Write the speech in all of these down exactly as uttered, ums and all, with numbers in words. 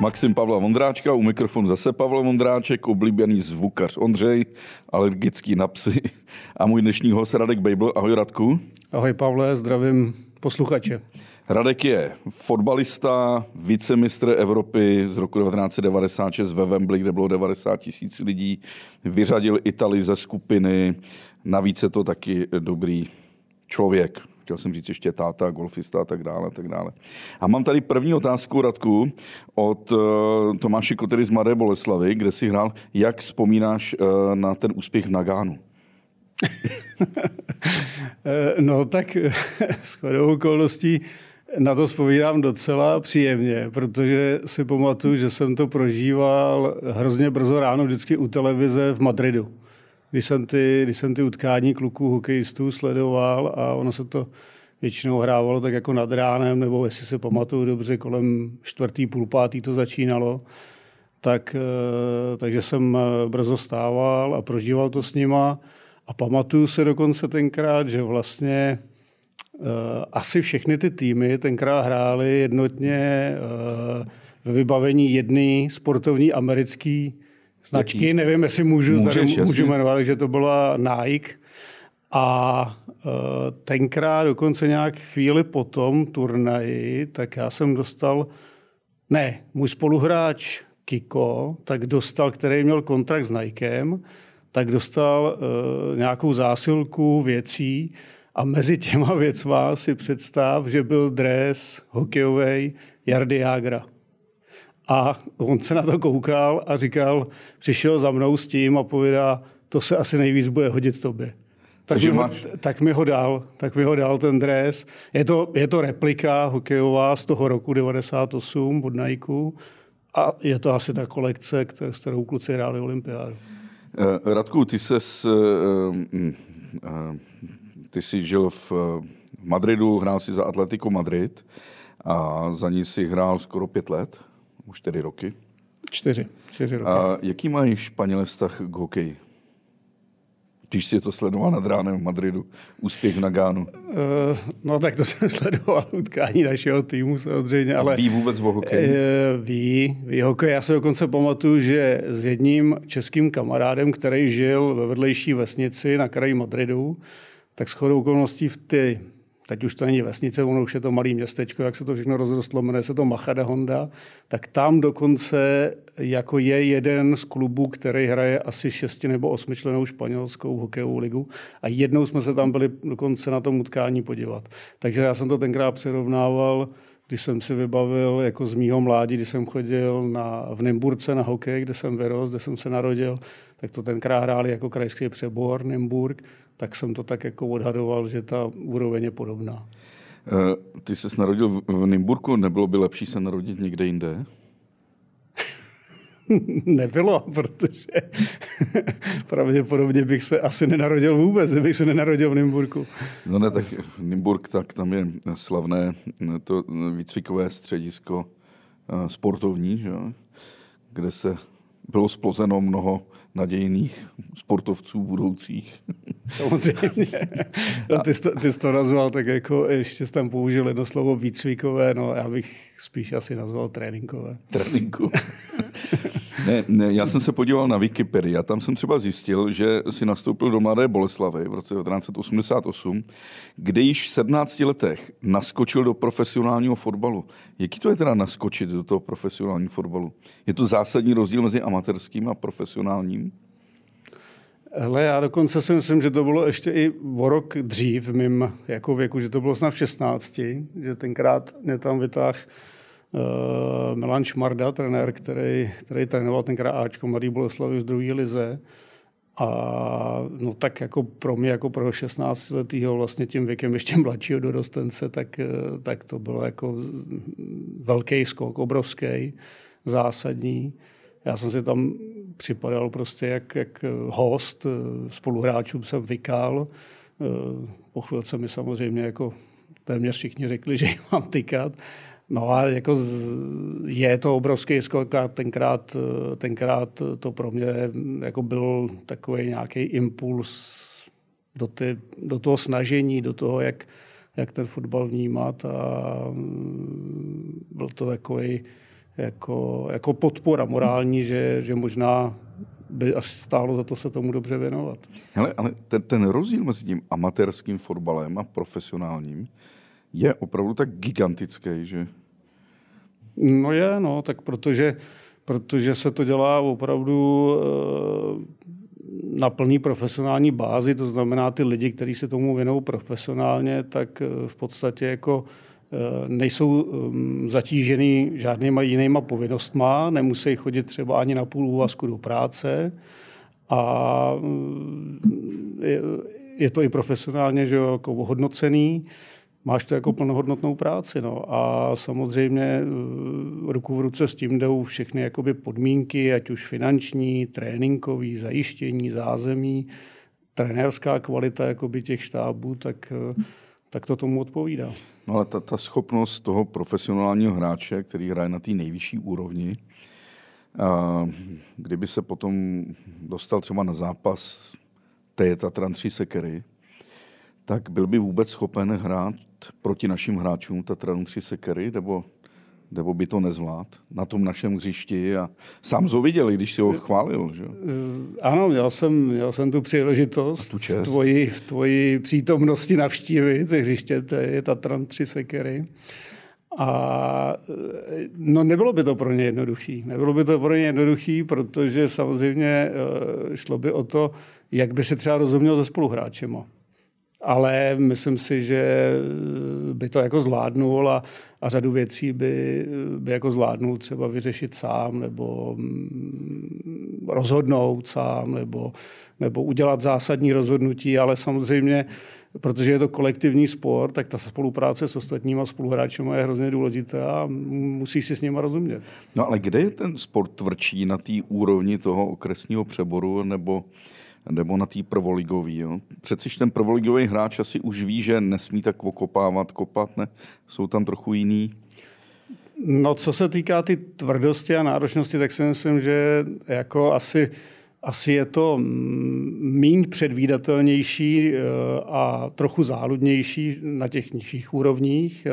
Maxim Pavla Vondráčka, u mikrofonu zase Pavel Vondráček, oblíbený zvukař Ondřej, alergický na psy a můj dnešní host Radek Bejbl. Ahoj Radku. Ahoj Pavle, zdravím posluchače. Radek je fotbalista, vicemistr Evropy z roku devatenáct set devadesát šest ve Wembley, kde bylo devadesát tisíc lidí. Vyřadil Italii ze skupiny, navíc je to taky dobrý člověk. Chtěl jsem říct ještě táta, golfista a tak dále, tak dále. A mám tady první otázku, Radku, od uh, Tomáše Kotery z Mladé Boleslavy, kde si hrál. Jak vzpomínáš uh, na ten úspěch v Naganu? No tak shodou okolností na to vzpomínám docela příjemně, protože si pamatuju, že jsem to prožíval hrozně brzo ráno vždycky u televize v Madridu. Když jsem, ty, když jsem ty utkání kluků hokejistů sledoval a ono se to většinou hrávalo tak jako nad ránem, nebo jestli se pamatuju dobře, kolem čtvrtý, půl pátý to začínalo, tak, takže jsem brzo stával a prožíval to s nima. A pamatuju se dokonce tenkrát, že vlastně uh, asi všechny ty týmy tenkrát hrály jednotně uh, ve vybavení jedné sportovní americké značky. Taký. Nevím, jestli můžu, Můžeš, tady, můžu jmenovat, že to byla Nike. A uh, tenkrát dokonce nějak chvíli po tom turnaji, tak já jsem dostal, ne, můj spoluhráč Kiko, tak dostal, který měl kontrakt s Nikem, tak dostal uh, nějakou zásilku věcí a mezi těma věcma si představ, že byl dres hokejovej Jardy Jágra. A on se na to koukal a říkal, přišel za mnou s tím a povídá, to se asi nejvíc bude hodit tobě. Tak, mi ho, tak mi ho dal, tak mi ho dal ten dres. Je to, je to replika hokejová z toho roku devadesát osm od Nike a je to asi ta kolekce, s kterou kluci hráli olympiádu. Radku, ty ses, ty jsi žil v Madridu, hrál si za Atlético Madrid a za ní si hrál skoro pět let, už čtyři roky. Čtyři, čtyři roky. A jaký mají Španělé vztah k hokeji? Když jsi to sledoval nad ránem v Madridu, úspěch v Naganu. No tak to jsem sledoval utkání našeho týmu samozřejmě. Ale ví vůbec o hokeji? Ví, ví hokej. Já se dokonce pamatuju, že s jedním českým kamarádem, který žil ve vedlejší vesnici na kraji Madridu, tak shodou okolností v ty, teď už to není vesnice, ono už je to malý městečko, jak se to všechno rozrostlo, jmenuje se to Majadahonda, tak tam dokonce jako je jeden z klubů, který hraje asi šesti nebo osmičlennou španělskou hokejovou ligu a jednou jsme se tam byli dokonce na tom utkání podívat. Takže já jsem to tenkrát přirovnával, když jsem si vybavil jako z mýho mládí, když jsem chodil na, v Nymburce na hokej, kde jsem vyrost, kde jsem se narodil, tak to tenkrát hráli jako krajský Přebor, Nymburk, tak jsem to tak jako odhadoval, že ta úroveň je podobná. E, ty ses narodil v, v Nymburku, nebylo by lepší se narodit někde jinde? Nebylo, protože pravděpodobně bych se asi nenarodil vůbec, kdybych se nenarodil v Nymburku. No ne, tak Nymburk, tak tam je slavné to výcvikové středisko sportovní, že? Kde se bylo splozeno mnoho nadějných sportovců budoucích. Samozřejmě. No, ty, jsi to, ty jsi to nazval tak jako, ještě jsi tam použil jedno slovo výcvikové, no já bych spíš asi nazval tréninkové. Tréninku. Ne, ne, já jsem se podíval na Wikipedii a tam jsem třeba zjistil, že si nastoupil do Mladé Boleslavy v roce devatenáct set osmdesát osm, kde již v sedmnácti letech naskočil do profesionálního fotbalu. Jaký to je teda naskočit do toho profesionálního fotbalu? Je to zásadní rozdíl mezi amatérským a profesionálním? Hele, já dokonce si myslím, že to bylo ještě i o rok dřív v mým jako věku, že to bylo snad v šestnácti, že tenkrát mě tam vytáhl Uh, Milan Šmarda, trenér, který, který trénoval tenkrát Ačko Mladé Boleslavy v druhé lize. A no tak jako pro mě, jako pro šestnáctiletého vlastně tím věkem ještě mladšího dorostence, tak, tak to bylo jako velký skok, obrovský, zásadní. Já jsem si tam připadal prostě jak, jak host, spoluhráčům jsem vykal. Po chvilce mi samozřejmě jako téměř všichni řekli, že jim mám tykat. No a jako je to obrovský skok a tenkrát, tenkrát to pro mě jako byl takový nějaký impuls do, ty, do toho snažení, do toho, jak, jak ten fotbal vnímat a byl to takový jako, jako podpora morální, že, že možná by asi stálo za to se tomu dobře věnovat. Hele, ale ten, ten rozdíl mezi tím amatérským fotbalem a profesionálním je opravdu tak gigantický, že? No je, no, tak protože, protože se to dělá opravdu e, na plný profesionální bázi, to znamená ty lidi, kteří se tomu věnují profesionálně, tak v podstatě jako nejsou zatížený žádnýma jinýma povinnostma, nemusí chodit třeba ani na půl úvazku do práce a je to i profesionálně, že jo, jako hodnocený, máš to jako plnohodnotnou práci. No. A samozřejmě ruku v ruce s tím jdou všechny jakoby podmínky, ať už finanční, tréninkový, zajištění, zázemí, trenérská kvalita jakoby těch štábů, tak tak to tomu odpovídá. No ale ta, ta schopnost toho profesionálního hráče, který hraje na té nejvyšší úrovni, a kdyby se potom dostal třeba na zápas Tejetatran tři Sekery, tak byl by vůbec schopen hrát proti našim hráčům Tatranu tři Sekery, nebo, nebo by to nezvlád na tom našem hřišti? A sám to viděl, když si ho chválil. Že? Ano, měl jsem, měl jsem tu příležitost tu v, tvoji, v tvoji přítomnosti navštívit hřiště, to je Tatran tři Sekery. A no nebylo by to pro ně jednoduchý. Nebylo by to pro ně jednoduchý, protože samozřejmě šlo by o to, jak by se třeba rozuměl se spoluhráčema. Ale myslím si, že by to jako zvládnul a, a řadu věcí by, by jako zvládnul třeba vyřešit sám nebo rozhodnout sám nebo, nebo udělat zásadní rozhodnutí, ale samozřejmě, protože je to kolektivní sport, tak ta spolupráce s ostatníma spoluhráčema je hrozně důležitá a musíš si s nima rozumět. No ale kde je ten sport tvrdší na té úrovni toho okresního přeboru nebo nebo na té prvoligový. Jo. Přeciž ten prvoligový hráč asi už ví, že nesmí tak okopávat, kopat, ne? Jsou tam trochu jiný? No, co se týká ty tvrdosti a náročnosti, tak si myslím, že jako asi, asi je to míň předvídatelnější a trochu záludnější na těch nižších úrovních,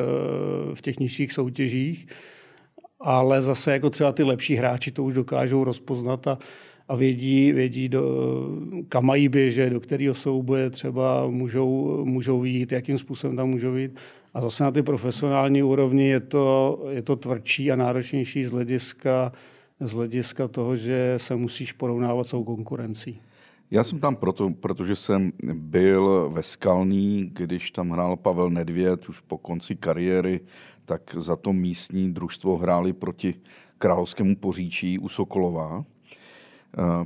v těch nižších soutěžích, ale zase jako třeba ty lepší hráči to už dokážou rozpoznat a a vědí, vědí do, kam mají běžet, do kterého souboje třeba můžou, můžou jít, jakým způsobem tam můžou jít. A zase na ty profesionální úrovni je to, je to tvrdší a náročnější z hlediska, z hlediska toho, že se musíš porovnávat s konkurencí. Já jsem tam proto, protože jsem byl ve Skalní, když tam hrál Pavel Nedvěd už po konci kariéry, tak za to místní družstvo hráli proti Královskému Poříčí u Sokolova.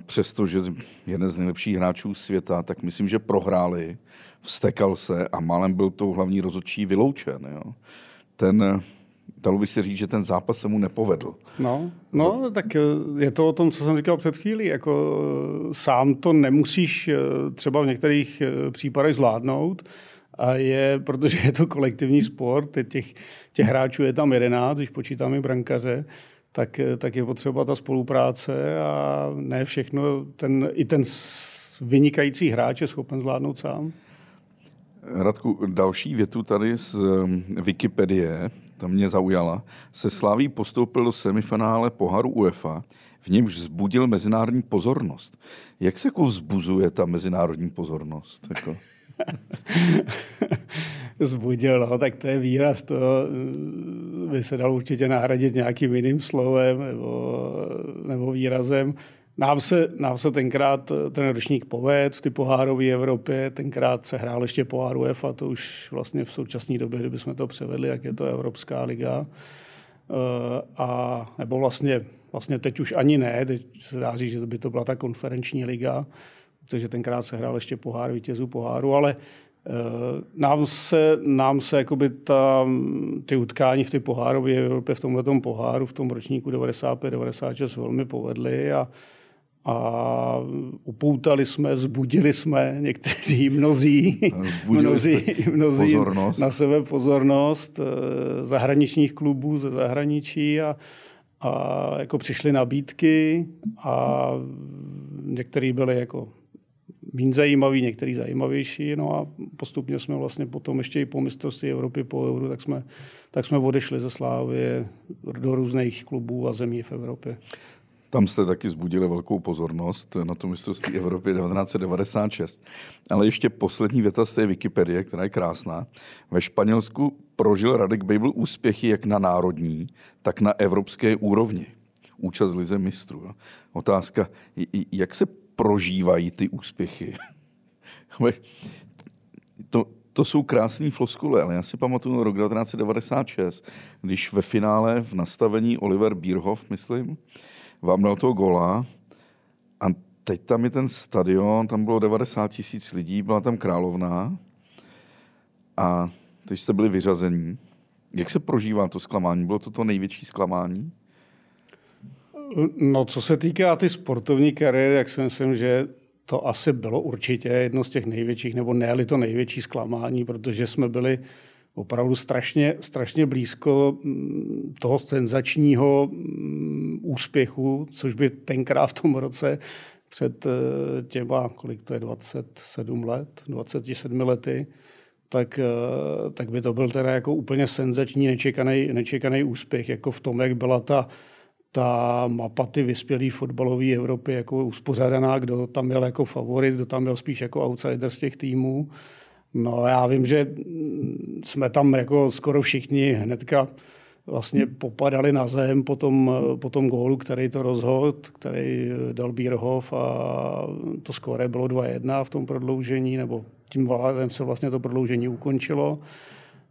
Přestože jeden z nejlepších hráčů světa, tak myslím, že prohráli, vztekal se a málem byl tou hlavní rozhodčí vyloučen. Jo. Ten, dalo by se říct, že ten zápas se mu nepovedl. No, no Za... tak je to o tom, co jsem říkal před chvílí. Jako, sám to nemusíš třeba v některých případech zvládnout, a je, protože je to kolektivní sport, těch, těch hráčů je tam jedenáct, když počítáme brankaře, Tak, tak je potřeba ta spolupráce a ne všechno, ten, i ten vynikající hráč je schopen zvládnout sám. Radku, další větu tady z Wikipedie, ta mě zaujala. Se Slaví postoupil do semifinále poháru UEFA, v němž vzbudil mezinárodní pozornost. Jak se jako vzbuzuje ta mezinárodní pozornost? Jako? Zbudil, no, tak to je výraz, to by se dalo určitě nahradit nějakým jiným slovem nebo, nebo výrazem. Nám se, nám se tenkrát ten ročník povedl v ty pohárové Evropě, tenkrát se hrál ještě pohár UEFA, to už vlastně v současné době, kdybychom to převedli, jak je to Evropská liga. A, nebo vlastně, vlastně teď už ani ne, teď se dá říct, že by to byla ta konferenční liga, protože tenkrát se hrál ještě pohár vítězů poháru, ale Nám se, nám se jakoby ta, ty utkání v ty pohárové Evropě v tomhletom poháru v tom ročníku devadesát pět devadesát šest velmi povedly a, a upoutali jsme, vzbudili jsme někteří mnozí, mnozí, mnozí na sebe pozornost zahraničních klubů ze zahraničí a, a jako přišly nabídky a některý byli jako méně zajímavý, některý zajímavější, no a postupně jsme vlastně potom ještě i po mistrovství Evropy, po Euru, tak jsme, tak jsme odešli ze Slávie do různých klubů a zemí v Evropě. Tam jste taky vzbudili velkou pozornost na tom mistrovství Evropy devatenáct set devadesát šest. Ale ještě poslední věta z té Wikipedie, která je krásná. Ve Španělsku prožil Radek Bejbl úspěchy jak na národní, tak na evropské úrovni. Účast v lize mistrů. Otázka, jak se prožívají ty úspěchy? to, to jsou krásné floskule, ale já si pamatuju rok devatenáct set devadesát šest, když ve finále v nastavení Oliver Bierhoff, myslím, vám dal toho gola a teď tam je ten stadion, tam bylo devadesát tisíc lidí, byla tam královna a teď jste byli vyřazení. Jak se prožívá to zklamání? Bylo to to největší zklamání? No, co se týká ty sportovní kariéry, jak si myslím, že to asi bylo určitě jedno z těch největších, nebo ne-li to největší zklamání, protože jsme byli opravdu strašně, strašně blízko toho senzačního úspěchu, což by tenkrát v tom roce před těma, kolik to je, dvacet sedm let, dvacet sedm lety, tak, tak by to byl teda jako úplně senzační, nečekaný, nečekaný úspěch, jako v tom, jak byla ta ta mapa ty vyspělý fotbalové Evropy jako uspořádaná, kdo tam byl jako favorit, kdo tam byl spíš jako outsider z těch týmů. No já vím, že jsme tam jako skoro všichni hnedka vlastně popadali na zem po tom, po tom gólu, který to rozhodl, který dal Bierhoff a to skóre bylo dva jedna v tom prodloužení, nebo tím vádem se vlastně to prodloužení ukončilo.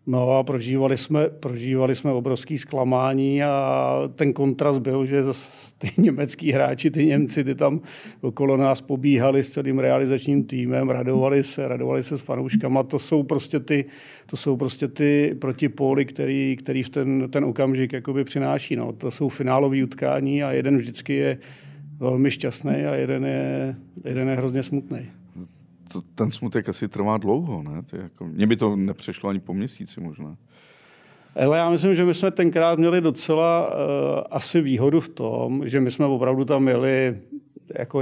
No a prožívali jsme, prožívali jsme obrovský zklamání a ten kontrast byl, že ty německý hráči, ty Němci, ty tam okolo nás pobíhali s celým realizačním týmem, radovali se, radovali se s fanouškama. To jsou prostě ty, to jsou prostě ty protipóly, který, který v ten, ten okamžik jakoby přináší. No. To jsou finálové utkání a jeden vždycky je velmi šťastný a jeden je, jeden je hrozně smutný. Ten smutek asi trvá dlouho, ne? To jako, mně by to nepřešlo ani po měsíci možná. Ale já myslím, že my jsme tenkrát měli docela uh, asi výhodu v tom, že my jsme opravdu tam měli jako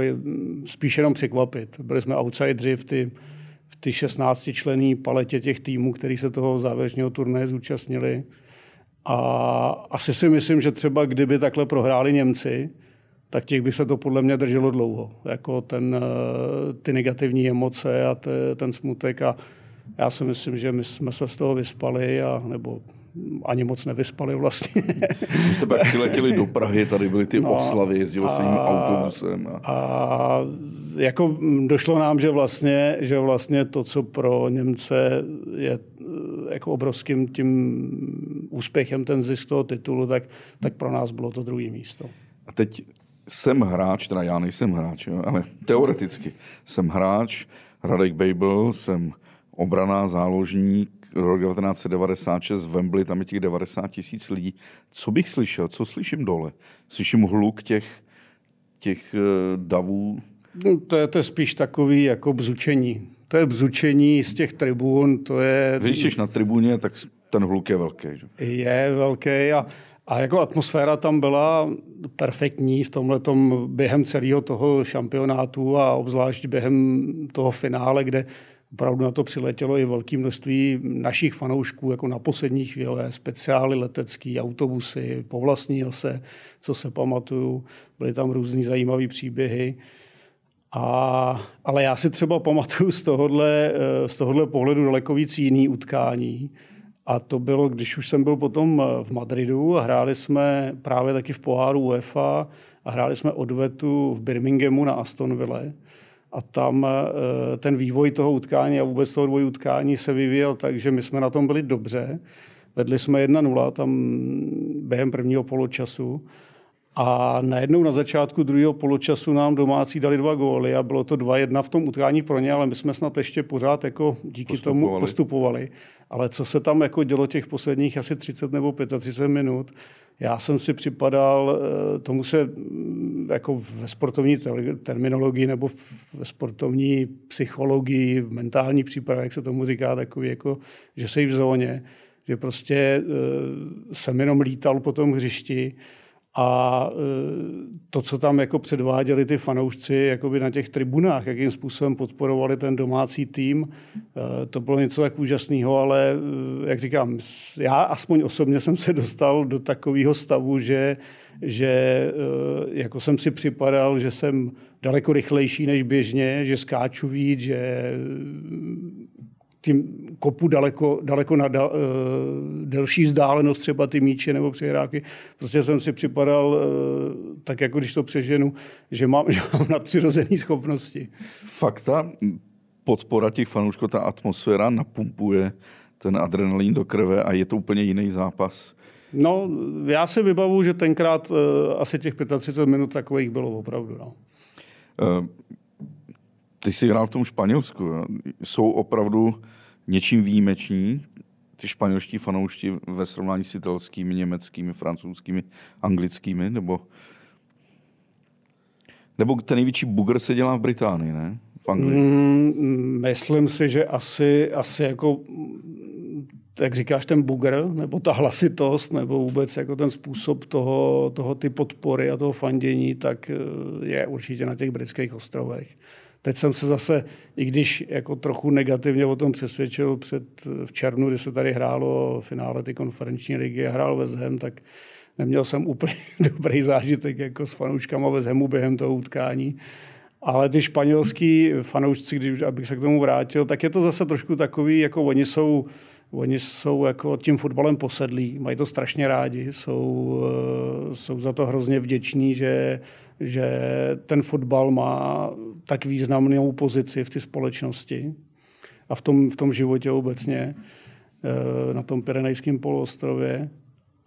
spíš jenom překvapit. Byli jsme outsideri v ty, v ty šestnáctičlenné paletě těch týmů, který se toho závěrečného turnaje zúčastnili. A asi si myslím, že třeba kdyby takhle prohráli Němci, tak těch by se to podle mě drželo dlouho. Jako ten, ty negativní emoce a te, ten smutek. A já si myslím, že my jsme se z toho vyspali, a, nebo ani moc nevyspali vlastně. My jste pak přiletěli do Prahy, tady byly ty no, oslavy, jezdilo se jim autobusem. A... a jako došlo nám, že vlastně, že vlastně to, co pro Němce je jako obrovským tím úspěchem, ten zisk toho titulu, tak, tak pro nás bylo to druhé místo. A teď... Jsem hráč, teda já nejsem hráč, jo, ale teoreticky jsem hráč, Radek Bejbl, jsem obrana, záložník, rok devatenáct set devadesát šest v Wembley, tam je těch devadesát tisíc lidí. Co bych slyšel? Co slyším dole? Slyším hluk těch, těch davů? No, to, je, to je spíš takový jako bzučení. To je bzučení z těch tribun, to je... Když jsi na tribuně, tak ten hluk je velký, že? Je velký a... A jako atmosféra tam byla perfektní v tomhletom během celého toho šampionátu a obzvlášť během toho finále, kde opravdu na to přiletělo i velké množství našich fanoušků, jako na poslední chvíle, speciály letecký, autobusy, po vlastní ose, co se pamatuju, byly tam různý zajímavý příběhy. A, ale já si třeba pamatuju z tohohle, z tohohle pohledu daleko víc jiný utkání. A to bylo, když už jsem byl potom v Madridu a hráli jsme právě taky v poháru UEFA a hráli jsme odvetu v Birminghamu na Aston Ville. A tam ten vývoj toho utkání a vůbec toho dvojí utkání se vyvíjel tak, že my jsme na tom byli dobře. Vedli jsme jedna nula tam během prvního poločasu. A najednou na začátku druhého poločasu nám domácí dali dva góly a bylo to dva jedna v tom utkání pro ně, ale my jsme snad ještě pořád jako díky postupovali. tomu postupovali. Ale co se tam jako dělo těch posledních asi třicet nebo třicet pět minut, já jsem si připadal, tomu se jako ve sportovní terminologii nebo ve sportovní psychologii, v mentální přípravě, jak se tomu říká, takový jako, že jsi v zóně, že prostě jsem jenom lítal po tom hřišti. A to, co tam jako předváděli ty fanoušci jakoby na těch tribunách, jakým způsobem podporovali ten domácí tým, to bylo něco tak úžasného, ale jak říkám, já aspoň osobně jsem se dostal do takového stavu, že, že jako jsem si připadal, že jsem daleko rychlejší než běžně, že skáču víc, že tím kopu daleko, daleko na dal, uh, delší vzdálenost třeba ty míče nebo přehrávky. Prostě jsem si připadal, uh, tak jako když to přeženu, že mám, že mám nadpřirozené schopnosti. Fakta, podpora těch fanoušků, ta atmosféra napumpuje ten adrenalin do krve a je to úplně jiný zápas. No, já si vybavuju, že tenkrát uh, asi těch třicet pět minut takových bylo opravdu. No. Uh, Ty jsi hrál v tom Španělsku. Jsou opravdu něčím výjimeční ty španělští fanoušti ve srovnání s italskými, německými, francouzskými, anglickými? Nebo, nebo ten největší bugr se dělá v Británii, ne? V Anglii. Mm, myslím si, že asi, asi jako... Tak říkáš ten bugr, nebo ta hlasitost, nebo vůbec jako ten způsob toho, toho ty podpory a toho fandění, tak je určitě na těch britských ostrovech. Teď jsem se zase, i když jako trochu negativně o tom přesvědčil před v červnu, kdy se tady hrálo finále ty konferenční ligy a hrál West Ham, tak neměl jsem úplně dobrý zážitek jako s fanouškama West Hamu během toho utkání. Ale ty španělský fanoušci, když abych se k tomu vrátil, tak je to zase trošku takový, jako oni jsou, oni jsou jako tím fotbalem posedlí, mají to strašně rádi, jsou, jsou za to hrozně vděční, že, že ten fotbal má tak významnou pozici v té společnosti a v tom, v tom životě obecně, na tom Pyrenejském poloostrově.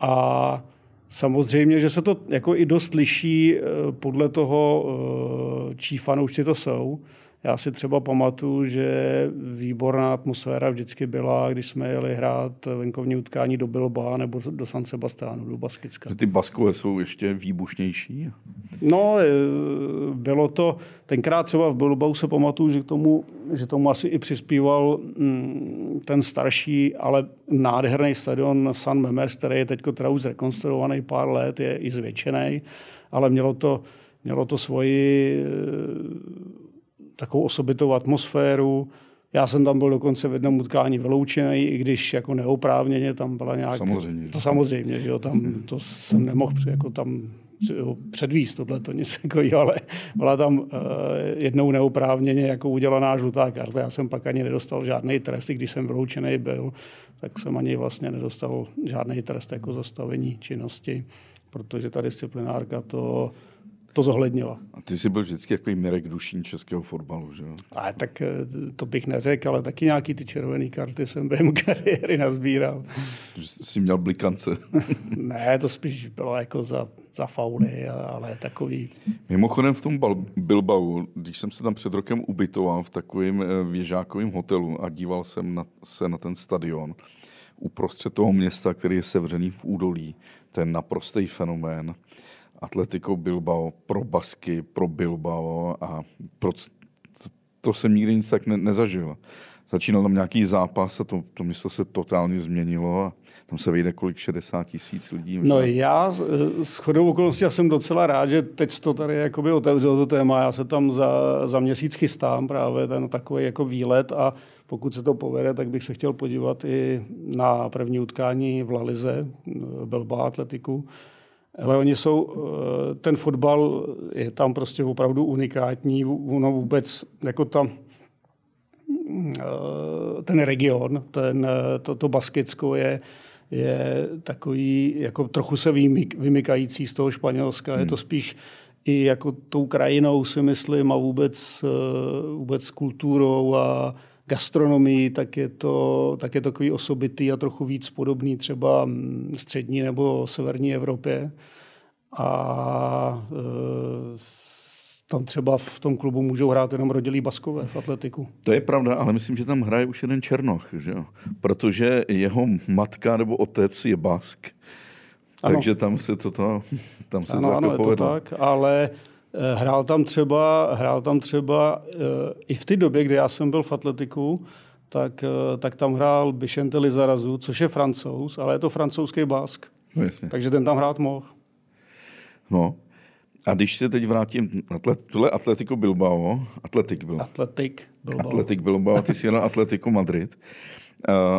A samozřejmě, že se to jako i dost liší podle toho, čí fanoušci to jsou. Já si třeba pamatuju, že výborná atmosféra vždycky byla, když jsme jeli hrát venkovní utkání do Bilba nebo do San Sebastiánu, do Baskicka. Ty Baskové jsou ještě výbušnější? No, bylo to... Tenkrát třeba v Bilbao se pamatuju, že tomu, že tomu asi i přispíval ten starší, ale nádherný stadion San Mamés, který je teď teda už zrekonstruovaný pár let, je i zvětšený, ale mělo to, mělo to svoji... takovou osobitou atmosféru. Já jsem tam byl dokonce v jednom utkání vyloučený, i když jako neoprávněně tam byla nějak... Samozřejmě. To samozřejmě, že jo, tam to jsem nemohl jako tam předvíst, tohle to nic takového, ale byla tam uh, jednou neoprávněně jako udělaná žlutá karta. Já jsem pak ani nedostal žádný trest, i když jsem vyloučený byl, tak jsem ani vlastně nedostal žádný trest jako zastavení činnosti, protože ta disciplinárka to... to zohlednila. A ty jsi byl vždycky jako Mirek Dušín českého fotbalu, že jo? A tak to bych neřekl, ale taky nějaký ty červené karty jsem během kariéry nazbíral. Jsi měl blikance. Ne, to spíš bylo jako za, za fauly, ale takový. Mimochodem v tom Bilbao, když jsem se tam před rokem ubytoval v takovém věžákovém hotelu a díval jsem na, se na ten stadion uprostřed toho města, který je sevřený v údolí, ten naprostý fenomén. Atletico Bilbao, pro Basky, pro Bilbao a pro... to jsem nikdy nic tak ne- nezažil. Začínal tam nějaký zápas a to, to město se totálně změnilo a tam se vejde kolik šedesát tisíc lidí. Možná. No já shodou okolností já jsem docela rád, že teď to tady jakoby otevřelo to téma. Já se tam za, za měsíc chystám právě ten takový jako výlet a pokud se to povede, tak bych se chtěl podívat i na první utkání v La Lize, Bilbao Atletiku. Ale oni jsou, ten fotbal je tam prostě opravdu unikátní, ono vůbec, jako ta, ten region, ten, to, to Baskicko je, je takový, jako trochu se vymykající z toho Španělska, hmm. Je to spíš i jako tou krajinou, si myslím, a vůbec, vůbec kulturou a gastronomii, tak je to tak je takový osobitý a trochu víc podobný třeba střední nebo severní Evropě. A e, tam třeba v tom klubu můžou hrát jenom rodilí Baskové v atletiku. To je pravda, ale myslím, že tam hraje už jeden Černoch, že jo? Protože jeho matka nebo otec je Bask. Ano. Takže tam se to to tam se ano, to ano, jako povedlo. Ano, je to tak, ale Hrál tam třeba, hrál tam třeba e, i v té době, kdy já jsem byl v atletiku, tak, e, tak tam hrál Vicente Lizarazu, což je Francouz, ale je to francouzský Bask. Jasně. Takže ten tam hrát mohl. No. A když se teď vrátím, atlet, tuhle Atletico Bilbao, Atletic byl. Atletic Bilbao. Atletic Bilbao, ty jsi na Atletico Madrid.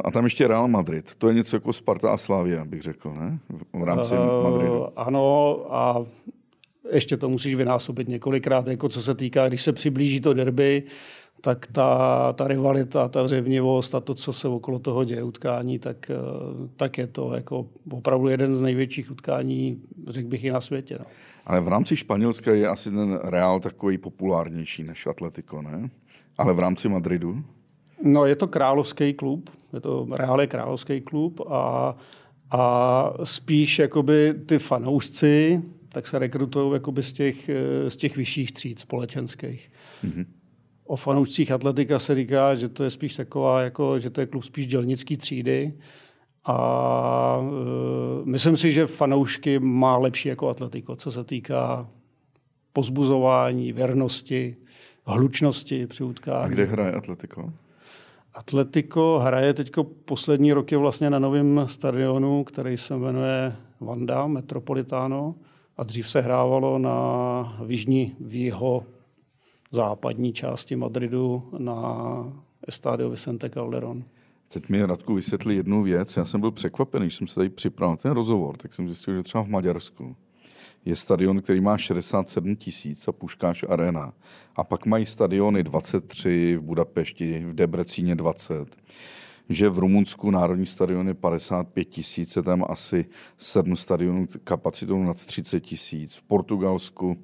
A tam ještě Real Madrid. To je něco jako Sparta a Slavia, bych řekl, ne? V rámci uh, Madridu. Ano, a ještě to musíš vynásobit několikrát, jako co se týká, když se přiblíží to derby, tak ta, ta rivalita, ta řevnivost a to, co se okolo toho děje utkání, tak, tak je to jako opravdu jeden z největších utkání, řekl bych, i na světě. No. Ale v rámci Španělska je asi ten Real takový populárnější než Atletico, ne? Ale v rámci Madridu? No, je to královský klub, je to Real je královský klub a, a spíš jakoby ty fanoušci tak se rekrutují jakoby z těch, z těch vyšších tříd společenských. Mm-hmm. O fanoušcích Atletika se říká, že to je spíš taková, jako, že to je klub spíš dělnický třídy a e, myslím si, že fanoušky má lepší jako Atletico, co se týká pozbuzování, věrnosti, hlučnosti při utkání. A kde hraje Atletico? Atletico hraje teďko poslední roky vlastně na novém stadionu, který se jmenuje Wanda Metropolitano a dřív se hrávalo na jižní, v jeho západní části Madridu na Estadio Vicente Calderón. Teď mi, Radku, vysvětli jednu věc. Já jsem byl překvapený, když jsem se tady připravil ten rozhovor, tak jsem zjistil, že třeba v Maďarsku je stadion, který má šedesát sedm tisíc a Puškáš Arena. A pak mají stadiony dvacet tři v Budapešti, v Debrecíně dvacet. Že v Rumunsku národní stadion je padesát pět tisíc, je tam asi sedm stadionů kapacitou nad třicet tisíc. V Portugalsku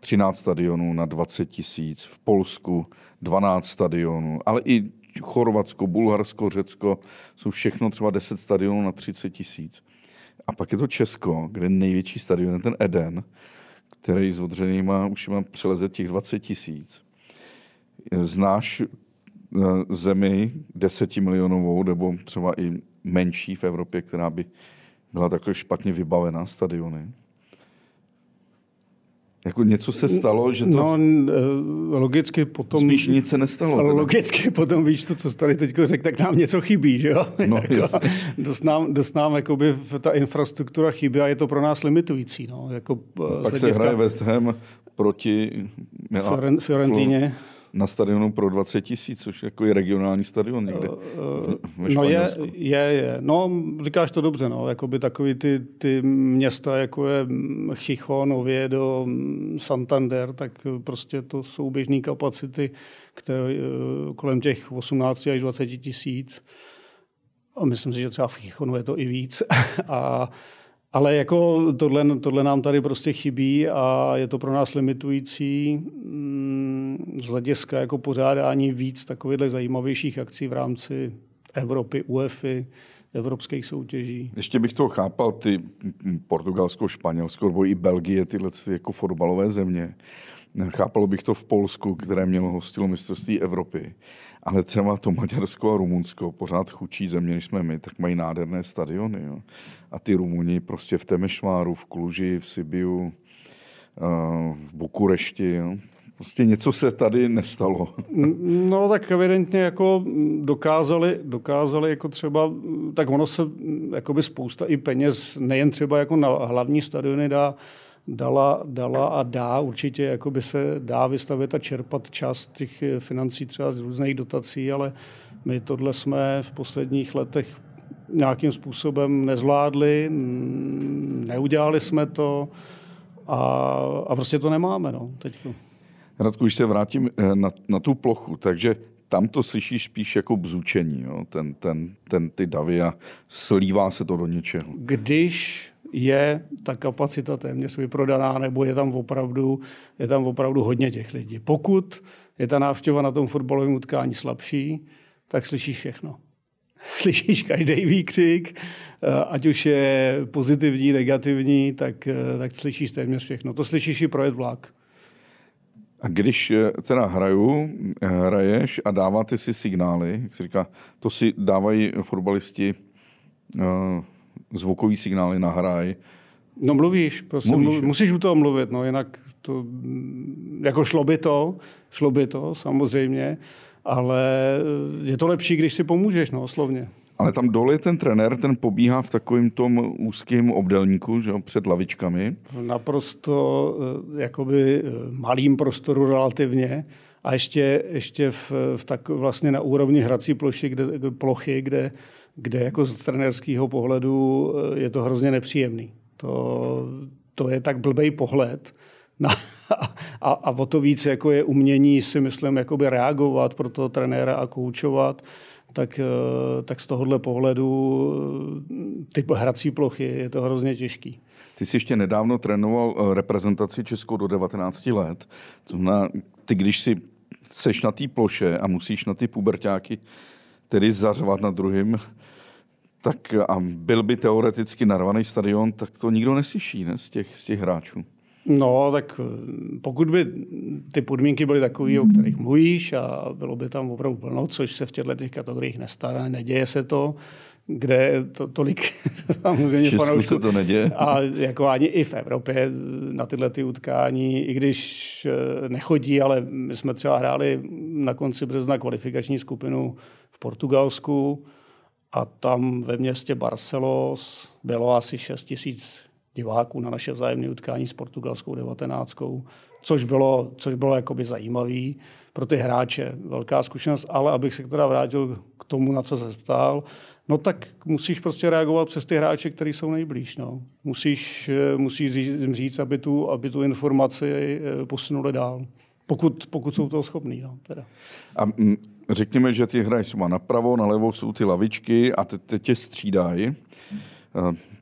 třináct stadionů na dvacet tisíc, v Polsku dvanáct stadionů, ale i Chorvatsko, Bulharsko, Řecko jsou všechno třeba deset stadionů na třicet tisíc. A pak je to Česko, kde největší stadion je ten Eden, který s odřenýma už má přeleze těch dvacet tisíc. Znáš zemi desetimilionovou nebo třeba i menší v Evropě, která by byla takhle špatně vybavená stadiony? Jako něco se stalo, že to... No, logicky potom... Spíš nic se nestalo. Teda. Logicky potom, víš, to, co jsi tady teď řekl, tak nám něco chybí, že jo? No, jako, dost nám, dost nám jakoby, ta infrastruktura chybí a je to pro nás limitující, no. Jako, no pak hlediska... se hraje West Ham proti... Fioren, Fiorentíně. Na stadionu pro dvacet tisíc, což je jako regionální stadion někde ve Španělsku. No je, je, je. No, říkáš to dobře, no. Jakoby takový ty, ty města, jako je Chichon, Oviedo, Santander, tak prostě to jsou běžné kapacity, které kolem těch osmnáct až dvacet tisíc. A myslím si, že třeba v Chichonu je to i víc. A ale jako tohle, tohle nám tady prostě chybí a je to pro nás limitující z hlediska jako pořádání víc takových zajímavějších akcí v rámci Evropy, U E F Y, evropských soutěží. Ještě bych to chápal, ty Portugalsko, Španělsko nebo i Belgie, tyhle jako fotbalové země. Chápalo bych to v Polsku, které mělo hostilo mistrovství Evropy. Ale třeba to Maďarsko a Rumunsko, pořád chudší země, než jsme my, tak mají nádherné stadiony. Jo. A ty Rumuni prostě v Temešváru, v Kluži, v Sibiu, v Bukurešti. Jo. Prostě něco se tady nestalo. No tak evidentně jako dokázali, dokázali jako třeba, tak ono se jakoby spousta i peněz, nejen třeba jako na hlavní stadiony dá, Dala, dala a dá, určitě jako by se dá vystavit a čerpat část těch financí třeba z různých dotací, ale my tohle jsme v posledních letech nějakým způsobem nezvládli, neudělali jsme to a, a prostě to nemáme. No, teď. Radku, když se vrátím na, na tu plochu, takže tam to slyšíš spíš jako bzučení, jo? Ten, ten, ten, ty davy a slívá se to do něčeho. Když je ta kapacita téměř vyprodaná, nebo je tam opravdu, je tam opravdu hodně těch lidí. Pokud je ta návštěva na tom fotbalovém utkání slabší, tak slyšíš všechno. Slyšíš každý výkřik, ať už je pozitivní, negativní, tak, tak slyšíš téměž všechno. To slyšíš i projet vlak. A když teda hraju, hraješ a dáváte si signály, jak se říká, to si dávají fotbalisti uh, zvukový signály na hraj. No mluvíš, prostě mluvíš, mluv, musíš u toho mluvit, no jinak to, jako šlo by to, šlo by to samozřejmě, ale je to lepší, když si pomůžeš, no, slovně. Ale tam dole ten trenér, ten pobíhá v takovým tom úzkým obdélníku, že jo, před lavičkami. Naprosto jakoby malým prostoru relativně a ještě, ještě v, v tak vlastně na úrovni hrací ploši, kde, plochy, kde, kde jako z trenérského pohledu je to hrozně nepříjemný. To, to je tak blbej pohled. No, a, a o to víc jako je umění, si myslím, jakoby reagovat pro toho trenéra a koučovat, tak, tak z tohohle pohledu ty hrací plochy je to hrozně těžký. Ty jsi ještě nedávno trénoval reprezentaci českou do devatenácti let. To znamená, ty když jsi seš na té ploše a musíš na ty puberťáky tedy zařvat na druhým, tak a byl by teoreticky narvaný stadion, tak to nikdo neslyší, ne, z těch, z těch hráčů. No, tak pokud by ty podmínky byly takové, o kterých mluvíš, a bylo by tam opravdu plno, což se v těchto těch kategoriích nestane, neděje se to, kde to tolik samozřejmě fanoušků to neděje. A jako ani i v Evropě na tyhle ty utkání, i když nechodí, ale my jsme třeba hráli na konci března kvalifikační skupinu v Portugalsku a tam ve městě Barcelos bylo asi šest tisíc diváků na naše vzájemné utkání s portugalskou devatenáctkou, což bylo, což bylo jakoby zajímavý pro ty hráče, velká zkušenost, ale abych se teda vrátil k tomu, na co se ptal, no tak musíš prostě reagovat přes ty hráče, který jsou nejblíž. No. Musíš, musíš jim říct, aby tu, aby tu informaci posunuli dál, pokud, pokud jsou toho schopný. No, teda. A řekněme, že ty hráči jsou napravo, nalevo jsou ty lavičky a teď te tě střídají.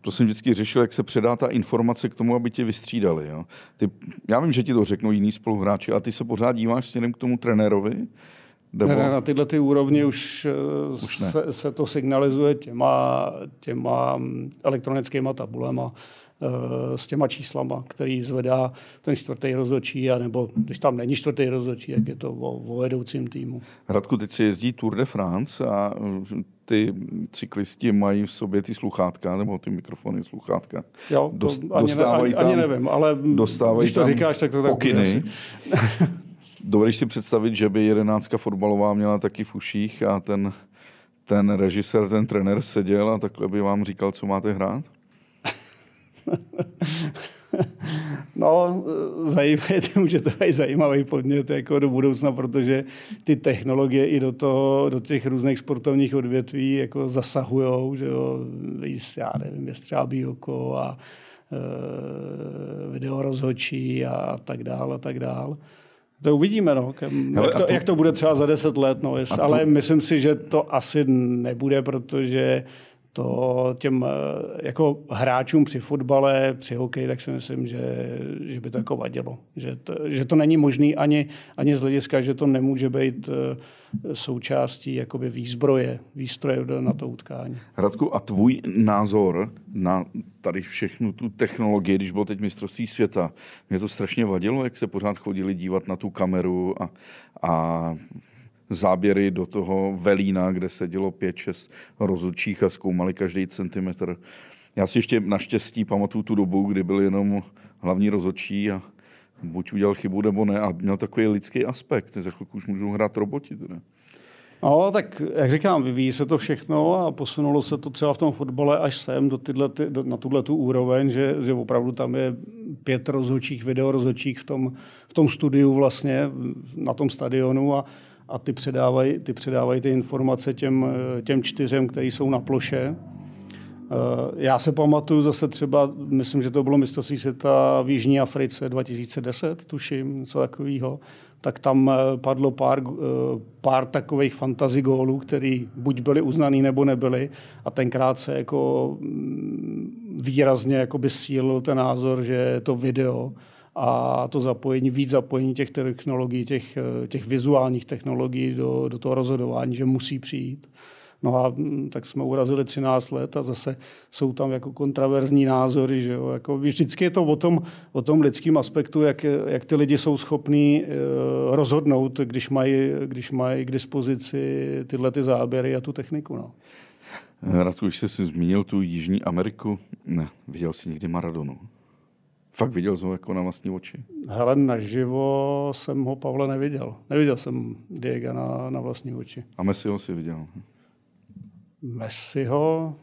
To jsem vždycky řešil, jak se předá ta informace k tomu, aby tě vystřídali. Jo. Ty, já vím, že ti to řeknou jiní spoluhráči, a ty se pořád díváš směrem k tomu trenérovi? Nebo... Ne, ne, na tyhle ty úrovni už, už se, se to signalizuje těma, těma elektronickýma tabulema, s těma číslama, který zvedá ten čtvrtý rozhodčí, anebo když tam není čtvrtý rozhodčí, jak je to o, o vedoucím týmu. Radku, teď se jezdí Tour de France a ty cyklisti mají v sobě ty sluchátka, nebo ty mikrofony sluchátka. Jo, to Dost, ani, ne, ani, tam, ani nevím, ale když to říkáš, tak to tak pokyny. Dovedeš si představit, že by jedenáctka fotbalová měla taky v uších a ten, ten režisér, ten trenér seděl a takhle by vám říkal, co máte hrát? No, zajímavé, může to být zajímavý podnět jako do budoucna, protože ty technologie i do toho, do těch různých sportovních odvětví jako zasahujou, že jo, já nevím, je střábí oko a e, videorozhodčí a tak dál a tak dál. To uvidíme, no, kam, Hele, jak, to, to, jak to bude třeba za deset let, no, jest, ale to... myslím si, že to asi nebude, protože to těm jako hráčům při fotbale, při hokeji, tak si myslím, že, že by to jako vadilo. Že to, že to není možný ani, ani z hlediska, že to nemůže být součástí jakoby výzbroje, výstroje na to utkání. Radku, a tvůj názor na tady všechnu tu technologii, když bylo teď mistrovství světa, mě to strašně vadilo, jak se pořád chodili dívat na tu kameru a... a... záběry do toho velína, kde sedělo pět, šest rozhodčích a zkoumali každý centimetr. Já si ještě naštěstí pamatuju tu dobu, kdy byl jenom hlavní rozhodčí a buď udělal chybu, nebo ne, a měl takový lidský aspekt. Za chvilku už můžou hrát roboti. Teda. No, tak jak říkám, vyvíjí se to všechno a posunulo se to třeba v tom fotbale až sem do tyhle, do, na tuhle tu úroveň, že, že opravdu tam je pět rozhodčích, videorozhodčích v tom, v tom studiu vlastně, na tom stadionu a a ty předávají ty, předávaj ty informace těm, těm čtyřem, kteří jsou na ploše. Já se pamatuju zase třeba, myslím, že to bylo mistrovství světa v Jižní Africe dva tisíce deset, tuším, něco takového, tak tam padlo pár, pár takových fantasy gólů, který buď byly uznaný, nebo nebyly. A tenkrát se jako výrazně jako by sílil ten názor, že to video a to zapojení, víc zapojení těch technologií, těch, těch vizuálních technologií do, do toho rozhodování, že musí přijít. No a tak jsme urazili třináct let a zase jsou tam jako kontraverzní názory, že jo. Jako vždycky je to o tom, o tom lidském aspektu, jak, jak ty lidi jsou schopní rozhodnout, když mají, když mají k dispozici tyhle ty záběry a tu techniku, no. Radku, už jsi si zmínil tu Jižní Ameriku. Ne, viděl jsi někdy Maradonu? Fakt viděl jsem ho jako na vlastní oči? Hele, naživo jsem ho, Pavle, neviděl. Neviděl jsem Diega na, na vlastní oči. A Messiho si viděl? Messiho,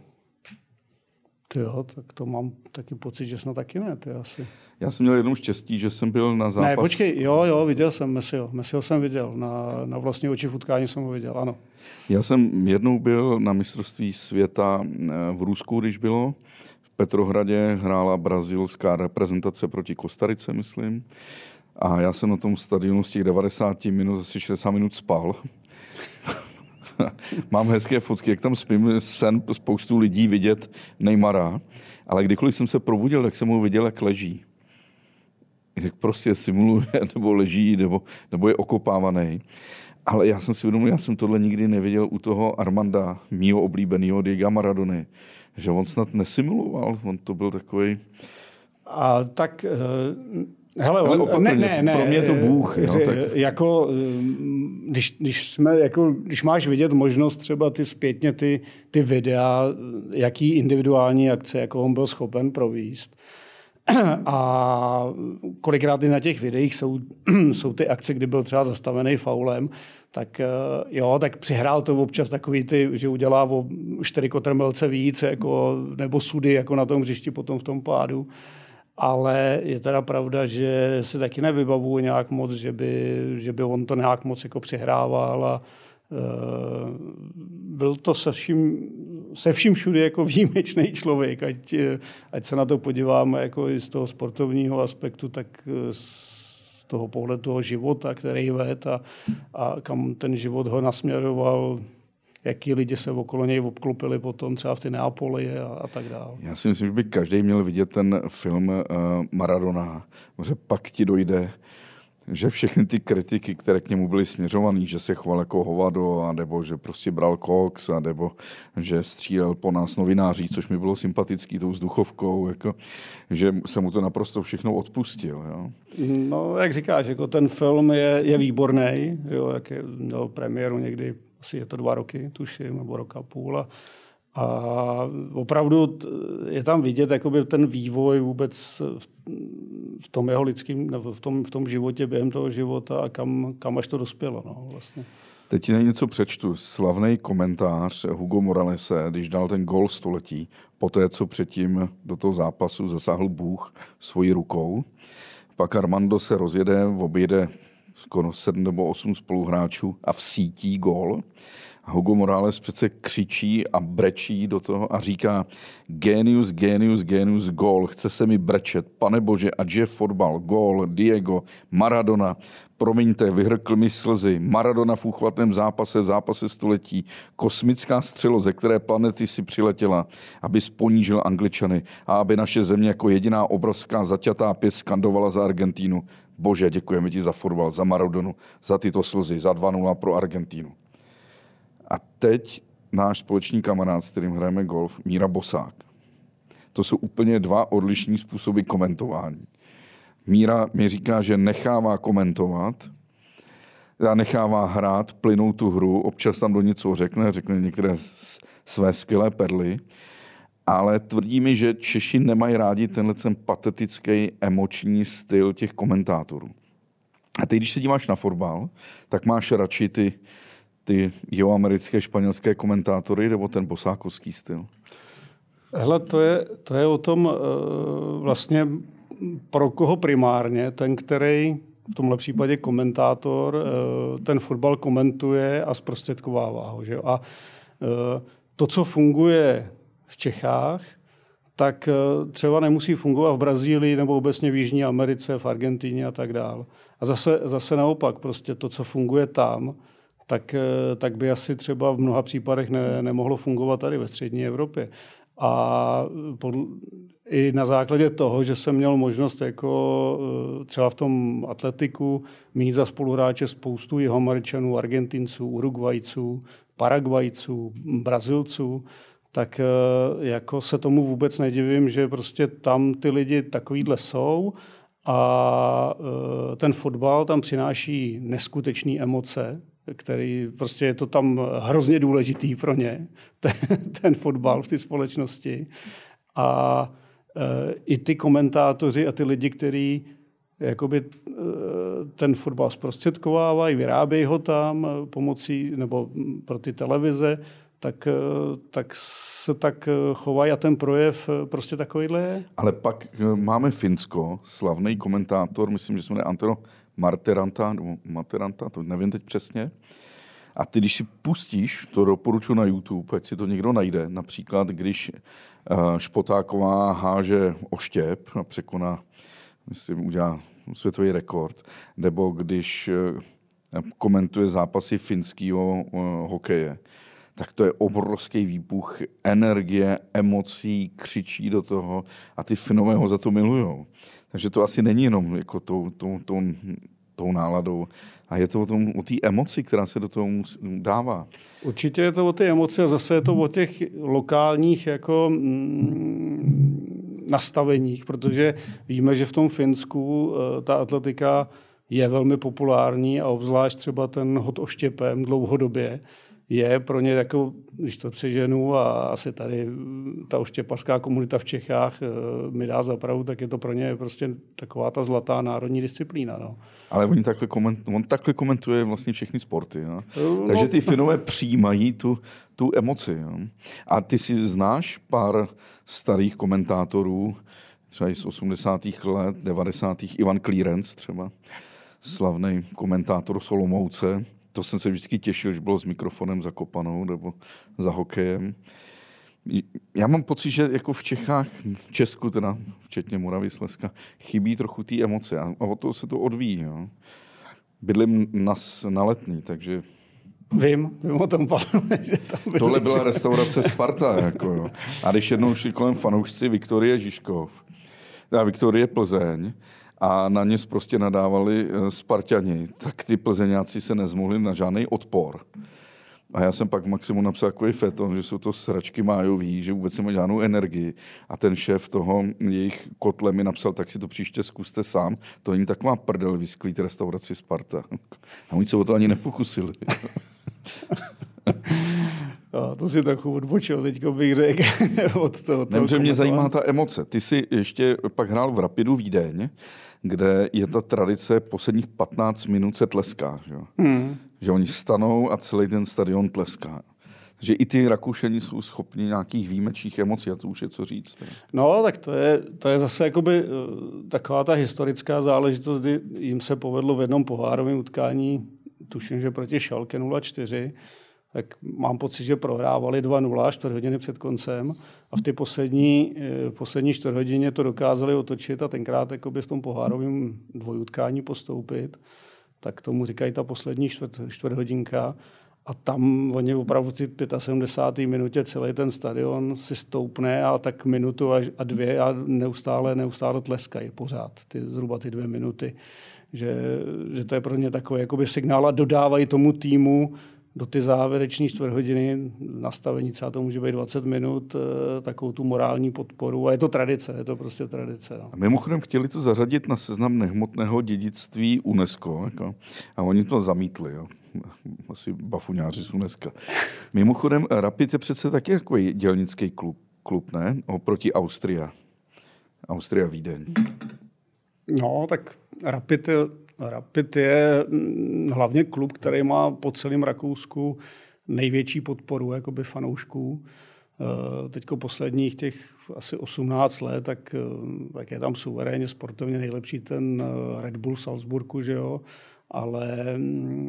tyjo, tak to mám taky pocit, že snad taky ne, ty asi. Já jsem měl jednou štěstí, že jsem byl na zápas. Ne, počkej, jo, jo, viděl jsem Messiho, Messiho jsem viděl, na, na vlastní oči v utkání jsem ho viděl, ano. Já jsem jednou byl na mistrovství světa v Rusku, když bylo, v Petrohradě hrála brazilská reprezentace proti Kostarice, myslím, a já jsem na tom stadionu z těch devadesát minut, asi šedesát minut spal. Mám hezké fotky, jak tam spím, sen spoustu lidí vidět Neymara, ale kdykoliv jsem se probudil, tak jsem ho viděl, jak leží. Jak prostě simuluje, nebo leží, nebo, nebo je okopávaný. Ale já jsem si uvědomil, já jsem tohle nikdy neviděl u toho Armanda, mýho oblíbeného Diega Maradony, že on snad nesimuloval, on to byl takový. A tak... Uh... Hele, on, opatrně, ne, ne, pro mě to Bůh. Ne, jo, tak... jako, když, když, jsme, jako, když máš vidět možnost třeba ty zpětně ty, ty videa, jaký individuální akce, jako on byl schopen provést. A kolikrát i na těch videích jsou, jsou ty akce, kdy byl třeba zastavený faulem, tak jo, tak přihrál to občas takový ty, že udělá o čtyři kotrmelce víc, jako, nebo sudy jako na tom hřišti potom v tom pádu. Ale je teda pravda, že se taky nevybavuju nějak moc, že by, že by on to nějak moc jako přihrával a e, byl to se vším, se vším všude jako výjimečný člověk. Ať, ať se na to podíváme jako i z toho sportovního aspektu, tak z toho pohledu toho života, který ved a, a kam ten život ho nasměroval, jaký lidi se okolo něj obklopili potom třeba v ty Neapoli a, a tak dále. Já si myslím, že by každý měl vidět ten film uh, Maradona. Protože pak ti dojde, že všechny ty kritiky, které k němu byly směřované, že se choval jako hovado, a nebo že prostě bral koks, a nebo že střílel po nás novináři, což mi bylo sympatický tou vzduchovkou, jako, že se mu to naprosto všechno odpustil. Jo. No, jak říkáš, jako ten film je, je výborný, jo, jak je, měl premiéru někdy asi je to dva roky, tuším, nebo rok a půl. A, a opravdu je tam vidět jakoby ten vývoj vůbec v, v tom jeho lidském, v tom, v tom životě, během toho života a kam, kam až to dospělo. No, vlastně. Teď ti něco přečtu. Slavný komentář Hugo Moralese, když dal ten gól století, poté, co předtím do toho zápasu zasáhl Bůh svojí rukou. Pak Armando se rozjede, objede skoro sedm nebo osm spoluhráčů a vsítí gól. Hugo Morales přece křičí a brečí do toho a říká genius, genius, genius, gól. Chce se mi brečet. Pane bože, ať je fotbal, gól, Diego, Maradona. Promiňte, vyhrkl mi slzy. Maradona v úchvatném zápase, v zápase století. Kosmická střelo, ze které planety si přiletěla, aby sponížil Angličany a aby naše země jako jediná obrovská zaťatá pěst skandovala za Argentínu. Bože, děkujeme ti za fotbal, za Maradonu, za tyto slzy, za dva nula pro Argentínu. A teď náš společný kamarád, s kterým hrajeme golf, Míra Bosák. To jsou úplně dva odlišní způsoby komentování. Míra mi říká, že nechává komentovat, nechává hrát, plynout tu hru, občas tam do něco řekne, řekne některé své skvělé perly, ale tvrdí mi, že Češi nemají rádi tenhle ten patetický emoční styl těch komentátorů. A teď, když se díváš na fotbal, tak máš radši ty ty jihoamerické, španělské komentátory nebo ten bosákovský styl? Hele, to je, to je o tom e, vlastně pro koho primárně. Ten, který v tomhle případě komentátor, e, ten fotbal komentuje a zprostředkovává ho. Že? A e, to, co funguje v Čechách, tak třeba nemusí fungovat v Brazílii nebo obecně v Jižní Americe, v Argentíně a tak dále. A zase, zase naopak, prostě to, co funguje tam, tak, tak by asi třeba v mnoha případech ne, nemohlo fungovat tady ve střední Evropě. A pod, i na základě toho, že jsem měl možnost jako třeba v tom atletiku mít za spoluhráče spoustu jihoameričanů, Argentinců, Urugvajců, Paraguajců, Brazilců, tak jako se tomu vůbec nedivím, že prostě tam ty lidi takovýhle jsou a ten fotbal tam přináší neskutečné emoce, který prostě je to tam hrozně důležitý pro ně, ten, ten fotbal v té společnosti. A e, i ty komentátoři a ty lidi, kteří jakoby e, ten fotbal zprostředkovávají, vyrábějí ho tam pomocí, nebo pro ty televize, tak, tak se tak chovají a ten projev prostě takovýhle je. Ale pak máme Finsko, slavný komentátor, myslím, že se jmenuje Antero Marteranta, nebo Materanta, to nevím teď přesně. A ty, když si pustíš, to doporučuji na YouTube, ať si to někdo najde, například, když Špotáková háže oštěp a překoná, myslím, udělá světový rekord, nebo když komentuje zápasy finského hokeje, tak to je obrovský výpuch energie, emocí, křičí do toho a ty Finové ho za to milujou. Takže to asi není jenom jako tou, tou, tou, tou náladou. A je to o tom, o té emoci, která se do toho dává. Určitě je to o té emoci a zase je to o těch lokálních jako mm, nastaveních, protože víme, že v tom Finsku ta atletika je velmi populární a obzvlášť třeba ten hod oštěpem dlouhodobě je pro ně, jako, když to přeženu a asi tady ta oštěpařská komunita v Čechách mi dá zapravu, tak je to pro ně prostě taková ta zlatá národní disciplína. No. Ale oni takhle komentu, on takhle komentuje vlastně všechny sporty. No? No. Takže ty Finové přijímají tu, tu emoci. No? A ty si znáš pár starých komentátorů, třeba i z osmdesátých let, devadesátých Ivan Klírenc třeba, slavný komentátor z Olomouce. To jsem se vždycky těšil, že bylo s mikrofonem za kopanou nebo za hokejem. Já mám pocit, že jako v Čechách, v Česku teda, včetně Moravy, Slezska, chybí trochu té emoce a od toho se to odvíjí. Jo. Bydlím na, na Letný, takže... Vím, vím o tom, Pavle, že tam tohle byla restaurace Sparta. Jako, jo. A když jednou šli kolem fanoušci Viktorie Žižkov, a Viktorie Plzeň, a na ně prostě nadávali Spartani, tak ty Plzeňáci se nezmohli na žádný odpor. A já jsem pak Maximu napsal takový feton, že jsou to sračky májový, že vůbec nemají žádnou energii. A ten šéf toho jejich kotle mi napsal, tak si to příště zkuste sám. To není taková prdel vysklít restauraci Sparta. A oni se o to ani nepokusili. No, to si tak odbočil, teďko bych řekl od toho. Nemůže, mě zajímá ta emoce. Ty jsi ještě pak hrál v Rapidu Vídeň, kde je ta tradice posledních patnáct minut se tleská. Že, hmm. že oni stanou a celý ten stadion tleská. Že i ty Rakušeni jsou schopni nějakých výjimečných emocí, a to už je co říct. Tak. No, tak to je, to je zase jakoby taková ta historická záležitost, kdy jim se povedlo v jednom pohárovém utkání, tuším, že proti Schalke nula čtyři, tak mám pocit, že prohrávali dva nula čtvrt hodiny před koncem a v ty poslední, poslední čtvrt hodině to dokázali otočit a tenkrát jakoby v tom pohárovém dvojutkání postoupit. Tak tomu říkají ta poslední čtvrt, čtvrt hodinka a tam oni opravdu v ty sedmdesáté páté minutě celý ten stadion si stoupne a tak minutu a dvě a neustále, neustále tleskají pořád, ty, zhruba ty dvě minuty. Že, že to je pro ně takový jakoby signál a dodávají tomu týmu do ty závěreční čtvrt hodiny nastavení, třeba to může být dvacet minut, takovou tu morální podporu. A je to tradice, je to prostě tradice. No. A mimochodem chtěli to zařadit na seznam nehmotného dědictví UNESCO. Jako, a oni to zamítli. Jo. Asi bafuňáři z UNESCO. Mimochodem Rapid je přece taky takový dělnický klub, klub ne? Oproti Austria. Austria Vídeň. No, tak Rapid je... Rapid je hlavně klub, který má po celém Rakousku největší podporu jakoby fanoušků. Teďko posledních těch asi osmnáct let, tak, tak je tam suverénně sportovně nejlepší ten Red Bull Salzburgu, že jo? Ale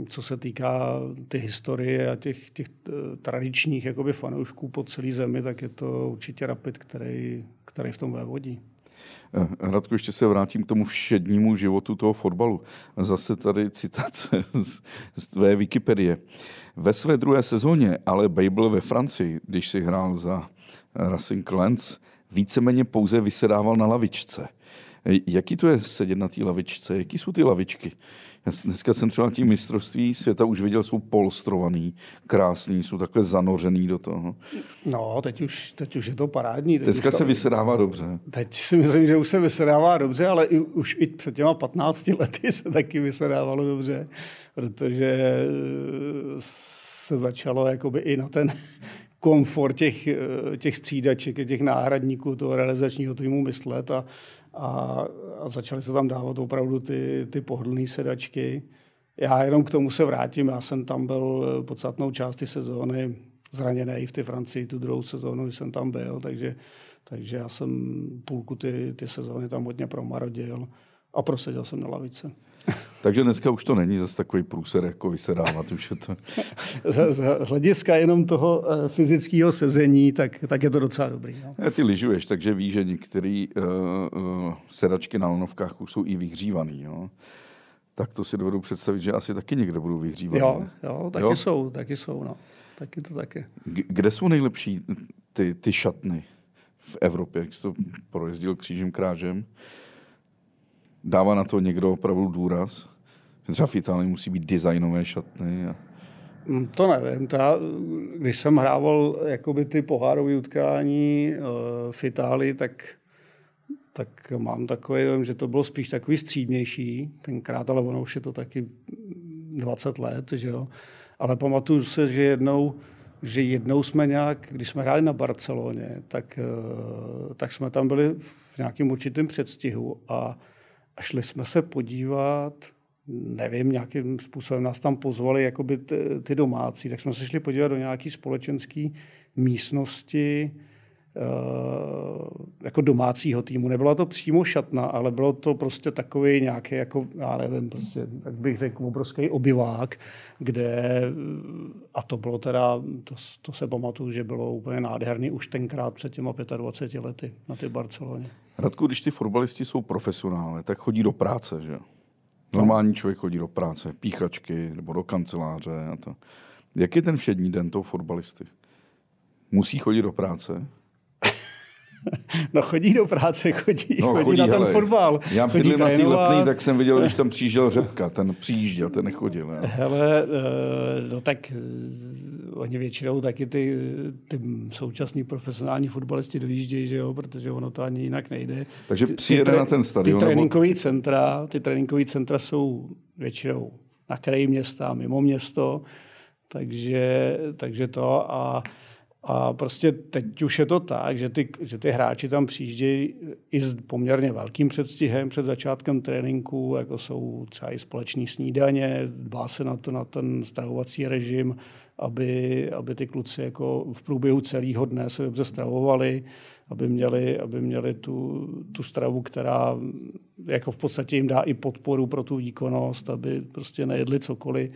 co se týká ty historie a těch, těch tradičních jakoby fanoušků po celé zemi, tak je to určitě Rapid, který, který v tom vévodí. Radku, ještě se vrátím k tomu všednímu životu toho fotbalu. Zase tady citace z, z tvé Wikipedie. Ve své druhé sezóně, ale Babel ve Francii, když si hrál za Racing Lens, víceméně pouze vysedával na lavičce. Jaký to je sedět na té lavičce? Jaký jsou ty lavičky? Já dneska jsem třeba na tím mistrovství světa už viděl, jsou polstrovaný, krásný, jsou takhle zanořený do toho. No, teď už, teď už je to parádní. Teď dneska to, se vysedává dobře. Teď si myslím, že už se vysedává dobře, ale i, už i před těma patnácti lety se taky vysedávalo dobře, protože se začalo jakoby i na ten komfort těch, těch střídaček, těch náhradníků toho realizačního týmu myslet a A, a začaly se tam dávat opravdu ty, ty pohodlné sedačky. Já jenom k tomu se vrátím. Já jsem tam byl podstatnou část ty sezóny zraněný v té Francii tu druhou sezónu, když jsem tam byl, takže, takže já jsem půlku ty, ty sezóny tam hodně promarodil a proseděl jsem na lavice. Takže dneska už to není zase takový průser, jako vysedávat už je to. z, z hlediska jenom toho e, fyzického sezení, tak, tak je to docela dobrý. No. Ty lyžuješ, takže víš, že některé e, e, sedačky na lanovkách už jsou i vyhřívaný. Jo? Tak to si dovedu představit, že asi taky někde budou vyhřívaný. Jo, jo taky jo? jsou, taky jsou. No. Taky to taky. K- kde jsou nejlepší ty, ty šatny v Evropě? Jak jsi to projezdil křížem krážem? Dává na to někdo opravdu důraz? Třeba v Itálii musí být designové šatny. A... To nevím. Ta, když jsem hrával jakoby ty pohárové utkání v Itálii, tak, tak mám takový dojem, že to bylo spíš takový střídnější. Tenkrát, ale ono už je to taky dvacet let, že jo. Ale pamatuju se, že jednou, že jednou jsme nějak, když jsme hráli na Barceloně, tak, tak jsme tam byli v nějakém určitém předstihu a A šli jsme se podívat, nevím, nějakým způsobem nás tam pozvali jakoby t, ty domácí, tak jsme se šli podívat do nějaké společenské místnosti e, jako domácího týmu. Nebyla to přímo šatna, ale bylo to prostě takový nějaký, jako, já nevím, prostě, jak bych řekl, obrovský obyvák, kde, a to bylo teda, to, to se pamatuju, že bylo úplně nádherný už tenkrát před těma dvaceti pěti lety na té Barceloně. Radku, když ty fotbalisti jsou profesionále, tak chodí do práce, že? Normální člověk chodí do práce, píchačky nebo do kanceláře a to. Jak je ten všední den toho fotbalisty? Musí chodit do práce? No chodí do práce, chodí, no, chodí, chodí na ten hele, fotbal. Já bydlím na ty Letný, tak jsem viděl, když tam přijížděl Řepka, ten přijížděl, ten nechodil. Já. Hele, no tak oni většinou taky ty, ty současní profesionální fotbalisti dojíždějí, že jo, protože ono to ani jinak nejde. Takže přijede ty, na ten stadion. Ty tréninkové nebo... centra, ty tréninkové centra jsou většinou na kraji města, mimo město, takže, takže to a... A prostě teď už je to tak, že ty, že ty hráči tam přijíždějí i s poměrně velkým předstihem před začátkem tréninku, jako jsou třeba i společní snídaně, dbá se na to, na ten stravovací režim, aby, aby ty kluci jako v průběhu celého dne se dobře stravovali, aby měli, aby měli tu, tu stravu, která jako v podstatě jim dá i podporu pro tu výkonnost, aby prostě nejedli cokoliv.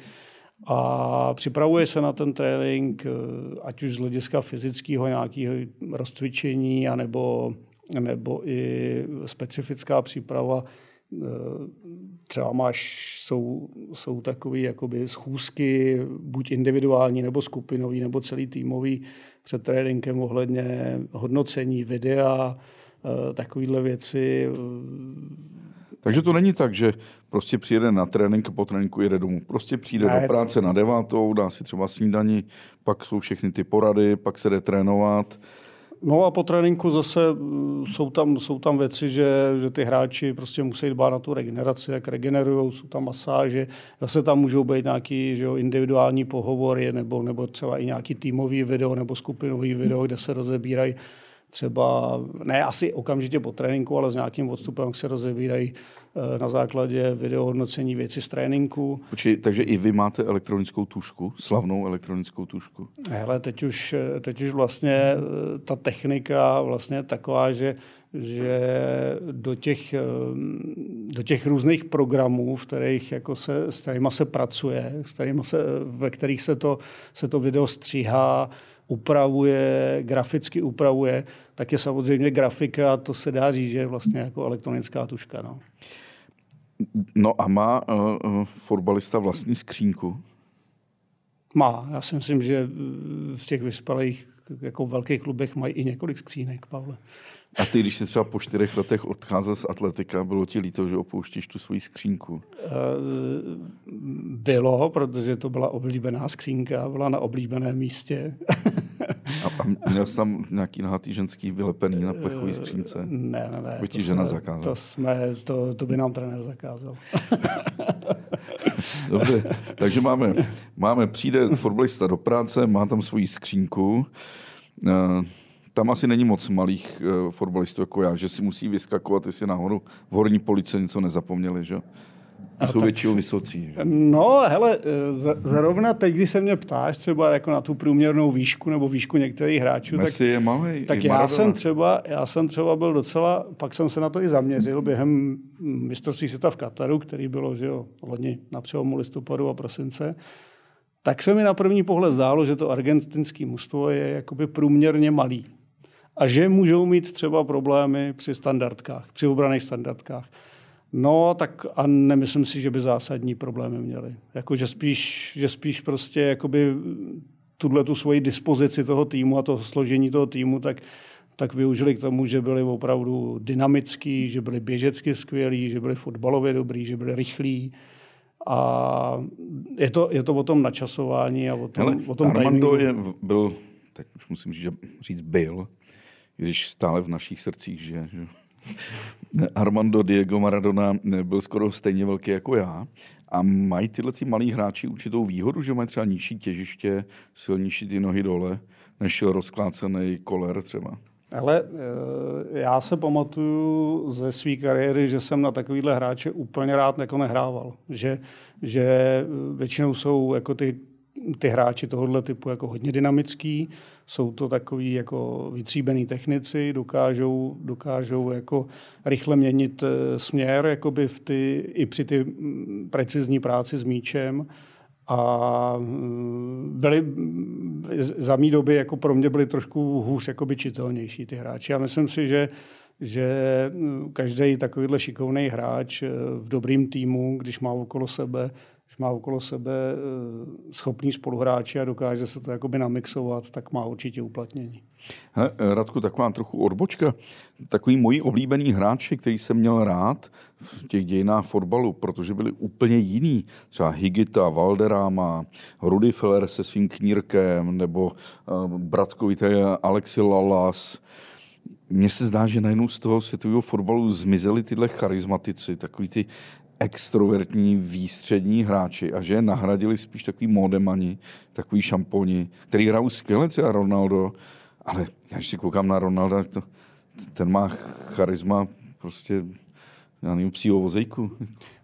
A připravuje se na ten trénink, ať už z hlediska fyzického nějakého rozcvičení, anebo, nebo i specifická příprava. Třeba máš, jsou, jsou takové jakoby schůzky, buď individuální, nebo skupinový, nebo celý týmový před tréninkem ohledně hodnocení videa, takovéhle věci. Takže to není tak, že prostě přijede na trénink a po tréninku jede domů. Prostě přijde ne, do práce na devátou, dá si třeba snídani, pak jsou všechny ty porady, pak se jde trénovat. No a po tréninku zase jsou tam, jsou tam věci, že, že ty hráči prostě musí dbát na tu regeneraci, jak regenerujou, jsou tam masáže, zase tam můžou být nějaký že jo, individuální pohovory nebo, nebo třeba i nějaký týmový video nebo skupinový video, kde se rozebírají třeba, ne asi okamžitě po tréninku, ale s nějakým odstupem se rozebírají na základě videohodnocení věci z tréninku. Počkej, takže i vy máte elektronickou tužku, slavnou elektronickou tužku? Hele, teď už, teď už vlastně ta technika vlastně je taková, že, že do, těch, do těch různých programů, v kterých jako se, s kterýma se pracuje, s kterýma se, ve kterých se to, se to video stříhá, upravuje, graficky upravuje, tak je samozřejmě grafika, to se dá říct, že je vlastně jako elektronická tužka. No, no a má uh, uh, fotbalista vlastní skřínku? Má. Já si myslím, že v těch vyspělých jako velkých klubech mají i několik skřínek, Pavle. A ty, když jsi třeba po čtyřech letech odcházel z atletika, bylo ti líto, že opouštíš tu svoji skřínku? Bylo, protože to byla oblíbená skřínka, byla na oblíbeném místě. A měl jsi tam nějaký nahatý ženský vylepený na plechový skřínce? Ne, ne, ne. To, žena jsme, to, jsme, to, to by nám trenér zakázal. Dobře, takže máme, máme přijde fotbalista do práce, má tam svoji skřínku. Tam asi není moc malých uh, fotbalistů jako já, že si musí vyskakovat, jestli náhodou v horní police něco nezapomněli, že? A jsou většinou vysocí. Že? No, hele, zrovna teď, když se mě ptáš třeba jako na tu průměrnou výšku nebo výšku některých hráčů, Messi tak, je malej, tak já, Maradona. jsem třeba, já jsem třeba byl docela, pak jsem se na to i zaměřil během mistrovství světa v Kataru, který bylo, že jo, loni na přelomu listopadu a prosince, tak se mi na první pohled zdálo, že to argentinské mužstvo je jakoby průměrně malý a že můžou mít třeba problémy při standardkách, při obranných standardkách. No, tak a nemyslím si, že by zásadní problémy měli. Jako, že spíš, že spíš prostě jakoby tu svoji dispozici toho týmu a toho složení toho týmu, tak, tak využili k tomu, že byli opravdu dynamický, že byli běžecky skvělí, že byli fotbalově dobrý, že byli rychlí. A je to, je to o tom načasování a o tom, Hele, o tom Armando timingu. Armando byl, tak už musím říct, říct byl, když stále v našich srdcích žije, že... Armando Diego Maradona byl skoro stejně velký jako já a mají tyhle malí hráči určitou výhodu, že mají třeba nižší těžiště, silnější ty nohy dole, než rozklácený koler třeba. Ale já se pamatuju ze své kariéry, že jsem na takovýhle hráče úplně rád jako nehrával. Že, že většinou jsou jako ty ty hráči tohohle typu jako hodně dynamický, jsou to takový jako vytříbení technici, dokážou, dokážou jako rychle měnit směr jakoby v ty, i při ty precizní práci s míčem. A byli za mý doby jako pro mě byli trošku hůř jakoby čitelnější ty hráči. Já myslím si, že že každý takovýhle šikovný hráč v dobrým týmu, když má okolo sebe má okolo sebe schopný spoluhráči a dokáže se to jakoby namixovat, tak má určitě uplatnění. Hele, Radku, taková trochu odbočka. Takový moji oblíbení hráči, který jsem měl rád v těch dějinách fotbalu, protože byli úplně jiný. Třeba Higuita, Valderrama, Rudy Feller se svým knírkem, nebo bratkovi Alexi Lalas. Mně se zdá, že najednou z toho světového fotbalu zmizeli tyhle charizmatici, takový ty extrovertní, výstřední hráči a že je nahradili spíš takový módemani, takový šamponi, který hrajou skvěle, třeba Ronaldo, ale já když si koukám na Ronalda, to, ten má charisma prostě, já nevím, psího vozejku.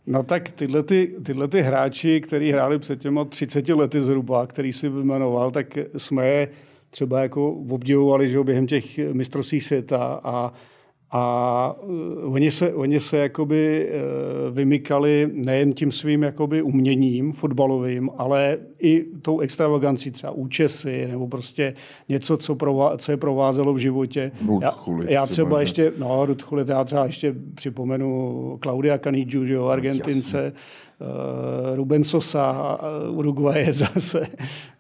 No tak tyhle, ty, tyhle ty hráči, který hráli před těma třiceti lety zhruba, který si vyjmenoval, tak jsme je třeba jako obdivovali, že během těch mistrovství světa a A oni se, oni se jakoby vymykali nejen tím svým jakoby uměním fotbalovým, ale i tou extravagancí, třeba účesy nebo prostě něco, co, prová, co je provázelo v životě. Ruth Gullit. Já, já třeba že... ještě, no Ruth Gullit, já třeba ještě připomenu Claudia Canidžiu, že jo, Argentince, no, Ruben Sosa, Uruguaye zase,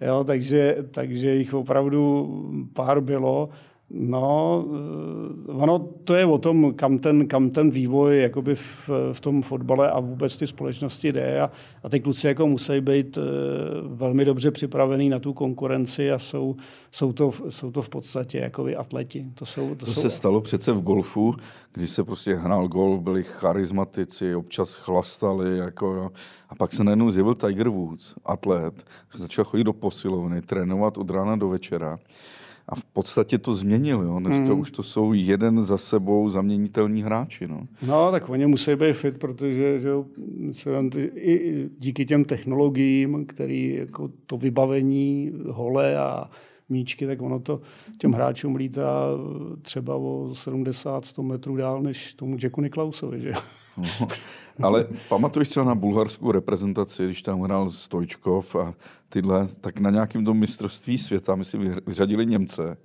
jo, takže, takže jich opravdu pár bylo. No, ono to je o tom, kam ten, kam ten vývoj jakoby v, v tom fotbale a vůbec ty společnosti jde a, a ty kluci jako musí být velmi dobře připravený na tu konkurenci a jsou, jsou, to, jsou to v podstatě jakoby atleti. To, jsou, to, to jsou... se stalo přece v golfu, když se prostě hrál golf, byli charizmatici, občas chlastali, jako, a pak se najednou zjevil Tiger Woods, atlet, začal chodit do posilovny, trénovat od rána do večera. A v podstatě to změnil, jo. Dneska mm. už to jsou jeden za sebou zaměnitelní hráči, no. No, tak oni musí být fit, protože že jo, i díky těm technologiím, který jako to vybavení, hole a míčky, tak ono to těm hráčům lítá třeba o sedmdesát až sto metrů dál než tomu Jacku Nicklausovi, že jo. No, ale pamatuješ třeba na bulharskou reprezentaci, když tam hrál Stojčkov a tyhle, tak na nějakém tom mistrovství světa my si vyřadili Němce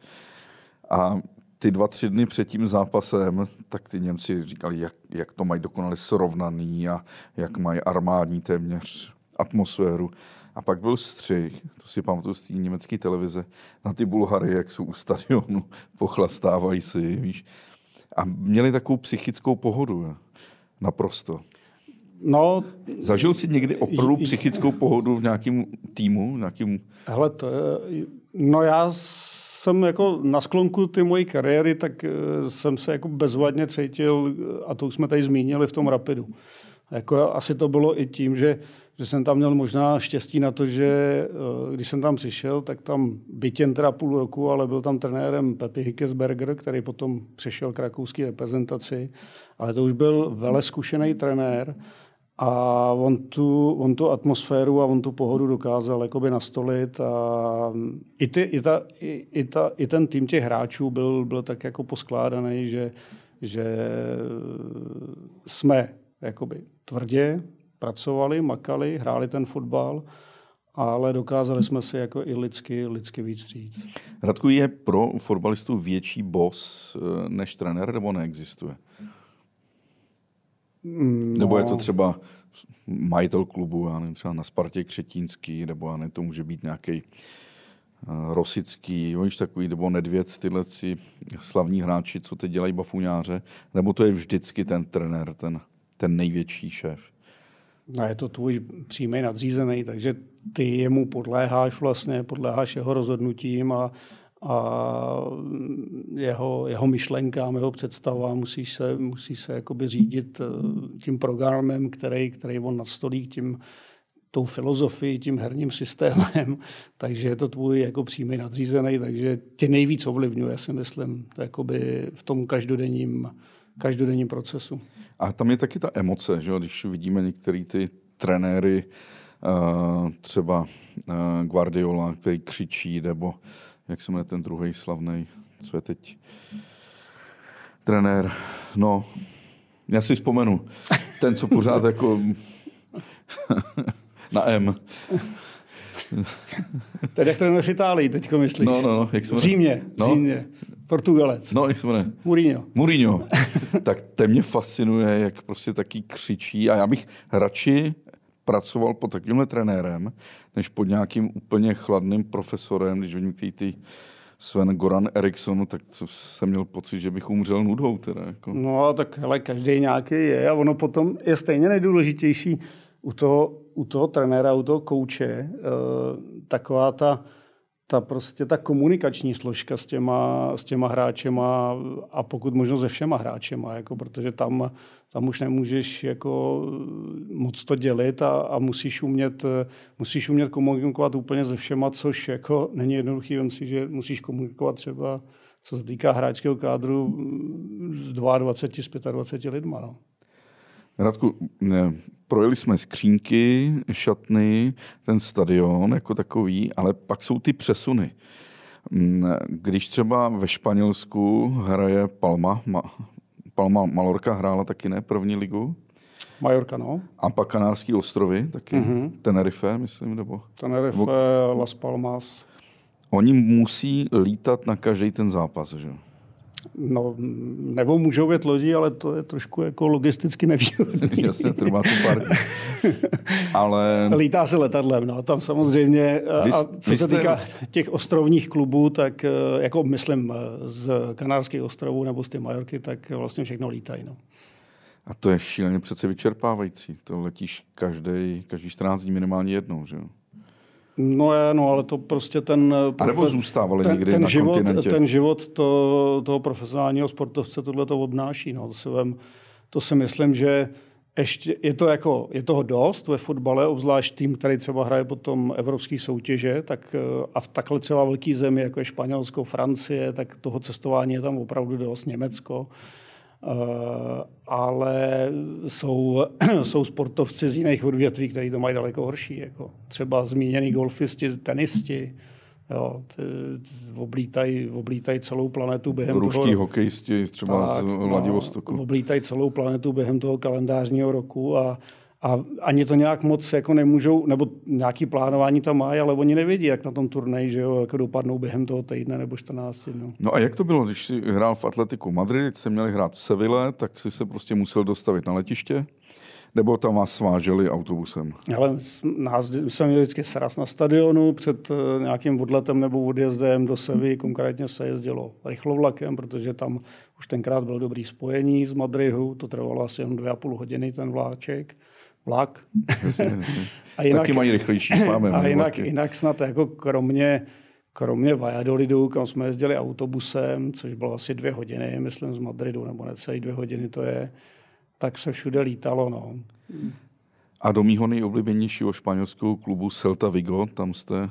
a ty dva, tři dny před tím zápasem, tak ty Němci říkali, jak, jak to mají dokonale srovnaný a jak mají armádní téměř atmosféru. A pak byl střih, to si pamatuju z té německé televize, na ty Bulhary, jak jsou u stadionu, pochlastávají si, víš. A měli takovou psychickou pohodu, naprosto. No, zažil jsi někdy opravdu psychickou pohodu v nějakém týmu? Nějakým... Hele, to je, no já jsem jako na sklonku ty mojí kariéry, tak jsem se jako bezvadně cítil, a to už jsme tady zmínili v tom Rapidu. Jako asi to bylo i tím, že, že jsem tam měl možná štěstí na to, že když jsem tam přišel, tak tam byť jen teda půl roku, ale byl tam trenérem Pepi Hickesberger, který potom přešel k rakouské reprezentaci, ale to už byl velmi zkušený trenér A on tu, on tu atmosféru a on tu pohodu dokázal jakoby nastolit. A i, ty, i, ta, i, i, ta, i ten tým těch hráčů byl, byl tak jako poskládaný, že, že jsme jakoby tvrdě pracovali, makali, hráli ten fotbal, ale dokázali jsme si jako i lidsky, lidsky víc říct. Radku, je pro fotbalistu větší boss než trenér, nebo neexistuje? No. Nebo je to třeba majitel klubu, já nevím, třeba na Spartě Křetínský, nebo já nevím, to může být nějaký uh, Rosický, jo, takový, nebo Nedvěd, tyhle si slavní hráči, co teď dělají bafuňáře, nebo to je vždycky ten trenér, ten, ten největší šéf? No, je to tvůj přímý nadřízený, takže ty jemu podléháš vlastně, podléháš jeho rozhodnutím a a jeho, jeho myšlenkám, jeho představám, musíš se, musíš se jakoby řídit tím programem, který, který on nastolí, tím, tou filozofií, tím herním systémem, takže je to tvůj jako přímý nadřízený, takže tě nejvíc ovlivňuje, si myslím, jakoby v tom každodenním, každodenním procesu. A tam je taky ta emoce, že? Když vidíme některé ty trenéry, třeba Guardiola, který křičí, nebo jak se jmenuje ten druhý slavný, co je teď trenér. No, já si vzpomenu. Ten, co pořád jako na M. Tady jak trenér v Itálii teďko myslíš? No, no, no. Jak v Římě, v Římě. No? Portugalec. No, jak se jmenuje? Mourinho. Mourinho. Tak ten mě fascinuje, jak prostě taky křičí. A já bych radši pracoval pod takovýmhle trenérem, než pod nějakým úplně chladným profesorem. Když vidím ty, ty Sven Goran Eriksson, tak jsem měl pocit, že bych umřel nudou. Teda, jako. No tak hele, každý nějaký je a ono potom je stejně nejdůležitější u toho, u toho trenéra, u toho kouče, taková ta, ta prostě ta komunikační složka s těma, s těma hráčema a pokud možno se všema hráčema, jako, protože tam, tam už nemůžeš jako moc to dělit a, a musíš, umět, musíš umět komunikovat úplně se všema, což jako není jednoduchý. Vem si, že musíš komunikovat třeba, co se týká hráčského kádru, z dvacet dva, dvacet pět lidma. No. Radku, ne, projeli jsme skřínky, šatny, ten stadion jako takový, ale pak jsou ty přesuny. Když třeba ve Španělsku hraje Palma, Ma, Palma Mallorca hrála taky ne první ligu? Mallorca, no. A pak Kanárský ostrovy taky, mm-hmm. Tenerife, myslím, nebo? Tenerife, nebo, Las Palmas. Oni musí lítat na každý ten zápas, že jo? No, nebo můžou jet lodí, ale to je trošku jako logisticky nevýhodný. Jasně, trvá to pár dní. Ale lítá se letadlem, no, tam samozřejmě. Vy, a co se jste... týká těch ostrovních klubů, tak jako myslím z Kanárských ostrovů nebo z té Majorky, tak vlastně všechno lítají, no. A to je šíleně přece vyčerpávající. To letíš každý, každý čtrnáct dní minimálně jednou, že jo? No je, no, ale to prostě ten profe... A nebo zůstávali ten, někdy ten na život, kontinentě. Ten život to, toho profesionálního sportovce tohle to obnáší. No. To, si vem, to si myslím, že ještě je, to jako, je toho dost ve fotbale, obzvlášť tým, který třeba hraje potom evropské soutěže, tak, a v takhle třeba velký zemi, jako je Španělsko, Francie, tak toho cestování je tam opravdu dost, Německo. Uh, ale jsou, jsou sportovci z jiných odvětví, kteří to mají daleko horší. Jako třeba zmínění golfisti, tenisti, jo, ty, ty oblítají, oblítají celou planetu během Ruští toho... Ruští hokejisti třeba tak, z Vladivostoku. No, oblítají celou planetu během toho kalendářního roku a, a ani to nějak moc jako nemůžou, nebo nějaké plánování tam mají, ale oni nevědí, jak na tom turnaji, že jo, jako dopadnou během toho týdne nebo čtrnáct. No. No a jak to bylo, když jsi hrál v Atletiku Madrid, jsi měli hrát v Seville, tak jsi se prostě musel dostavit na letiště? Nebo tam vás sváželi autobusem? Ale nás jsme měli vždycky sraz na stadionu, před nějakým odletem nebo odjezdem do Sevilly, konkrétně se jezdilo rychlovlakem, protože tam už tenkrát bylo dobrý spojení z Madridu, to trvalo asi jen dvě a půl hodiny ten vláček. Vlak. A jinak, taky mají rychlejší máme. A jinak, jinak snad jako kromě, kromě Valladolidu, kam jsme jezdili autobusem, což bylo asi dvě hodiny, myslím z Madridu, nebo necelý dvě hodiny to je, tak se všude lítalo. No. A do mýho nejoblíbenějšího španělského klubu Celta Vigo, tam jste...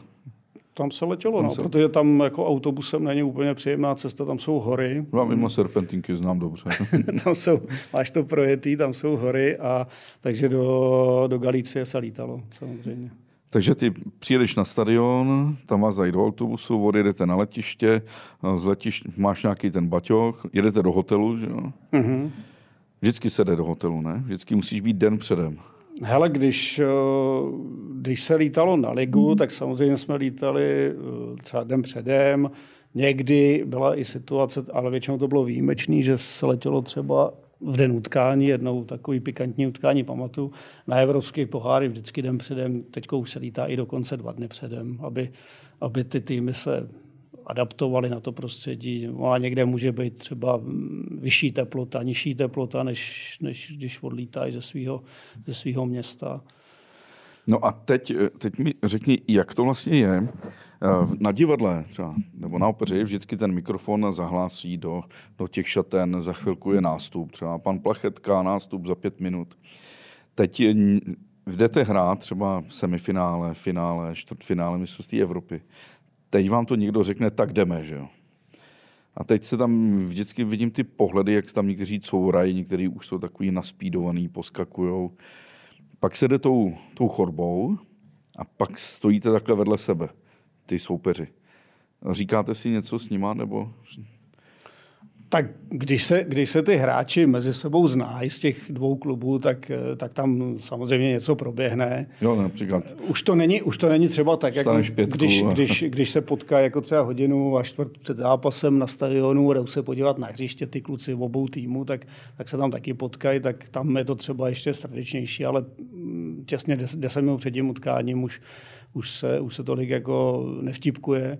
Tam se letělo, tam no, se... protože tam jako autobusem není úplně příjemná cesta, tam jsou hory. Já mimo serpentinky znám dobře. Tam jsou, máš to projetý, tam jsou hory, a takže do, do Galicie se lítalo samozřejmě. Takže ty přijedeš na stadion, tam vás zají do autobusu, odjedete na letiště, z letiště máš nějaký ten baťoch, jedete do hotelu, že jo? Mm-hmm. Vždycky se jde do hotelu, ne? Vždycky musíš být den předem. Hele, když, když se lítalo na ligu, tak samozřejmě jsme lítali třeba den předem. Někdy byla i situace, ale většinou to bylo výjimečný, že se letělo třeba v den utkání, jednou takový pikantní utkání, pamatuju, na evropské poháry vždycky den předem, teďko už se lítá i dokonce dva dny předem, aby, aby ty týmy se adaptovali na to prostředí. A někde může být třeba vyšší teplota, nižší teplota, než, než když odlítáš ze svého ze svého města. No a teď, teď mi řekni, jak to vlastně je. Na divadle třeba, nebo na opeře, vždycky ten mikrofon zahlásí do, do těch šaten, za chvilku je nástup, třeba pan Plachetka, nástup za pět minut. Teď jdete hrát třeba semifinále, finále, čtvrtfinále mistrovství Evropy. Teď vám to někdo řekne, tak jdeme, že jo. A teď se tam vždycky vidím ty pohledy, jak tam někteří courají, někteří už jsou takový naspídovaný, poskakujou. Pak se jde tou, tou chorbou a pak stojíte takhle vedle sebe, ty soupeři. Říkáte si něco s nima, nebo... Tak když se, když se ty hráči mezi sebou znají z těch dvou klubů, tak, tak tam samozřejmě něco proběhne. Jo, například. Už to není, už to není třeba tak, jak když, když, když se potká jako třeba hodinu a čtvrt před zápasem na stadionu, jdou se podívat na hřiště ty kluci obou týmu, tak, tak se tam taky potkají, tak tam je to třeba ještě srdečnější, ale těsně deset minut před tím utkáním už, už, se, už se tolik jako nevtipkuje.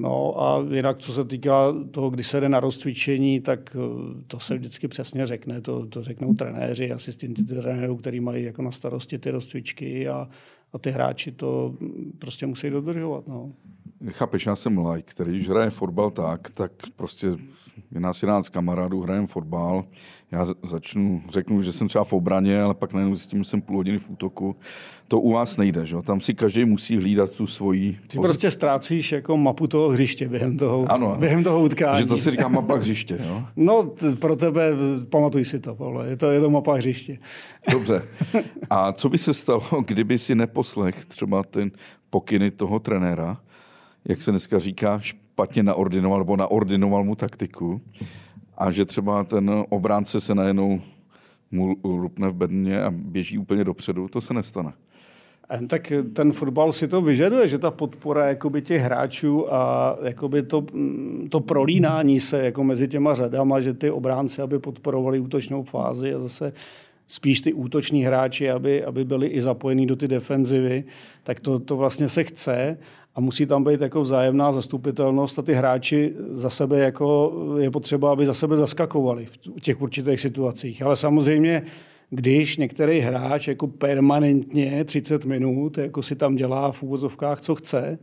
No a jinak, co se týká toho, když se jde na rozcvičení, tak to se vždycky přesně řekne. To, to řeknou trenéři, asistenti trenérů, kteří mají jako na starosti ty rozcvičky a, a ty hráči to prostě musí dodržovat. No. Chápeš, já jsem laik, který když hraje fotbal tak, tak prostě je nás jedenáct kamarádů, hrajem fotbal. Já začnu, řeknu, že jsem třeba v obraně, ale pak najednou s tím jsem půl hodiny v útoku. To u vás nejde, že? Tam si každý musí hlídat tu svoji pozici. Ty prostě ztrácíš jako mapu toho hřiště během toho, ano, během toho utkání. Takže to se říká mapa hřiště, jo? No, t- pro tebe, pamatuj si to, Pavle, je to, je to mapa hřiště. Dobře. A co by se stalo, kdyby si neposlech třeba ten pokyny toho trenéra, jak se dneska říká, špatně naordinoval, nebo naordinoval mu taktiku, a že třeba ten obránce se najednou mu lupne v bedně a běží úplně dopředu, to se nestane. Tak ten fotbal si to vyžaduje, že ta podpora jakoby těch hráčů a jakoby to, to prolínání se jako mezi těma řadama, že ty obránci, aby podporovali útočnou fázi a zase spíš ty útoční hráči, aby, aby byli i zapojení do ty defenzivy, tak to, to vlastně se chce a musí tam být jako vzájemná zastupitelnost a ty hráči za sebe jako je potřeba, aby za sebe zaskakovali v těch určitých situacích. Ale samozřejmě, když některý hráč jako permanentně třicet minut jako si tam dělá v úvozovkách, co chce,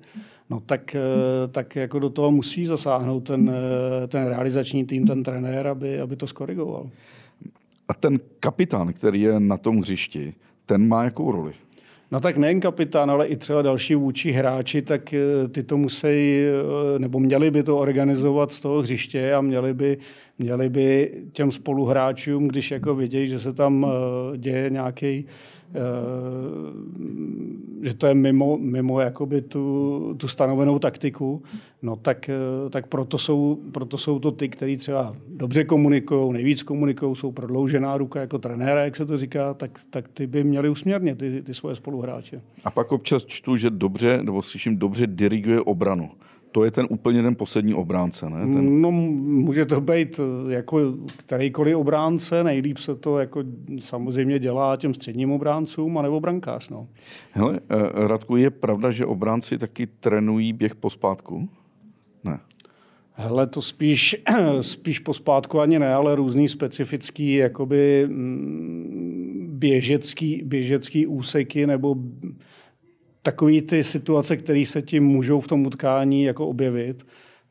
no tak, tak jako do toho musí zasáhnout ten, ten realizační tým, ten trenér, aby, aby to skorigoval. A ten kapitán, který je na tom hřišti, ten má jakou roli? No tak nejen kapitán, ale i třeba další vůči hráči, tak ty to musí, nebo měli by to organizovat z toho hřiště a měli by, měli by těm spoluhráčům, když jako vidějí, že se tam děje nějaký, že to je mimo, mimo jakoby tu, tu stanovenou taktiku, no tak, tak proto, jsou, proto jsou to ty, kteří třeba dobře komunikují, nejvíc komunikují, jsou prodloužená ruka jako trenéra, jak se to říká, tak, tak ty by měli usměrnit ty, ty svoje spoluhráče. A pak občas čtu, že dobře, nebo slyším, dobře diriguje obranu. To je ten úplně ten poslední obránce, ne? Ten... No, může to být jako kterýkoliv obránce, nejlíp se to jako samozřejmě dělá těm středním obráncům, anebo brankář, no. Hele, Radku, je pravda, že obránci taky trénují běh pospátku? Ne. Hele, to spíš, spíš pospátku ani ne, ale různý specifický, jakoby běžecký, běžecký úseky, nebo... Takový ty situace, které se tím můžou v tom utkání jako objevit,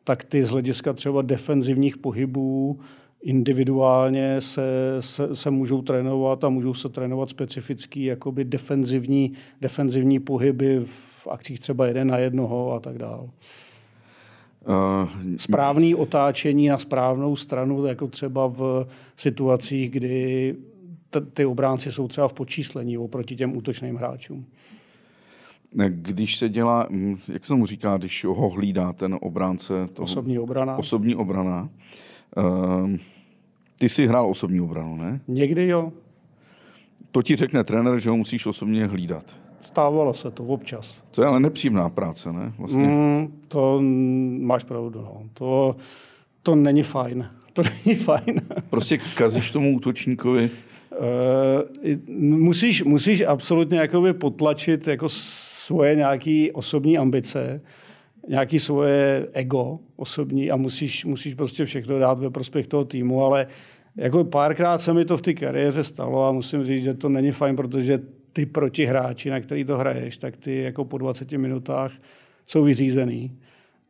tak ty z hlediska třeba defenzivních pohybů individuálně se, se, se můžou trénovat a můžou se trénovat specifický jakoby defenzivní, defenzivní pohyby v akcích třeba jeden na jednoho a tak dále. Uh, Správné otáčení na správnou stranu, jako třeba v situacích, kdy t- ty obránci jsou třeba v podčíslení oproti těm útočným hráčům. Když se dělá, jak se mu říká, když ho hlídá ten obránce? Toho, osobní obrana. Osobní obrana. Uh, ty jsi hrál osobní obranu, ne? Někdy jo. To ti řekne trenér, že ho musíš osobně hlídat. Stávalo se to občas. To je ale nepříjemná práce, ne? Vlastně. Mm, to máš pravdu, no. To, to není fajn. To není fajn. Prostě kazíš tomu útočníkovi. Uh, musíš, musíš absolutně jakoby potlačit jako svoje nějaké osobní ambice, nějaké svoje ego osobní a musíš, musíš prostě všechno dát ve prospěch toho týmu, ale jako párkrát se mi to v té kariéře stalo a musím říct, že to není fajn, protože ty protihráči, na který to hraješ, tak ty jako po dvaceti minutách jsou vyřízený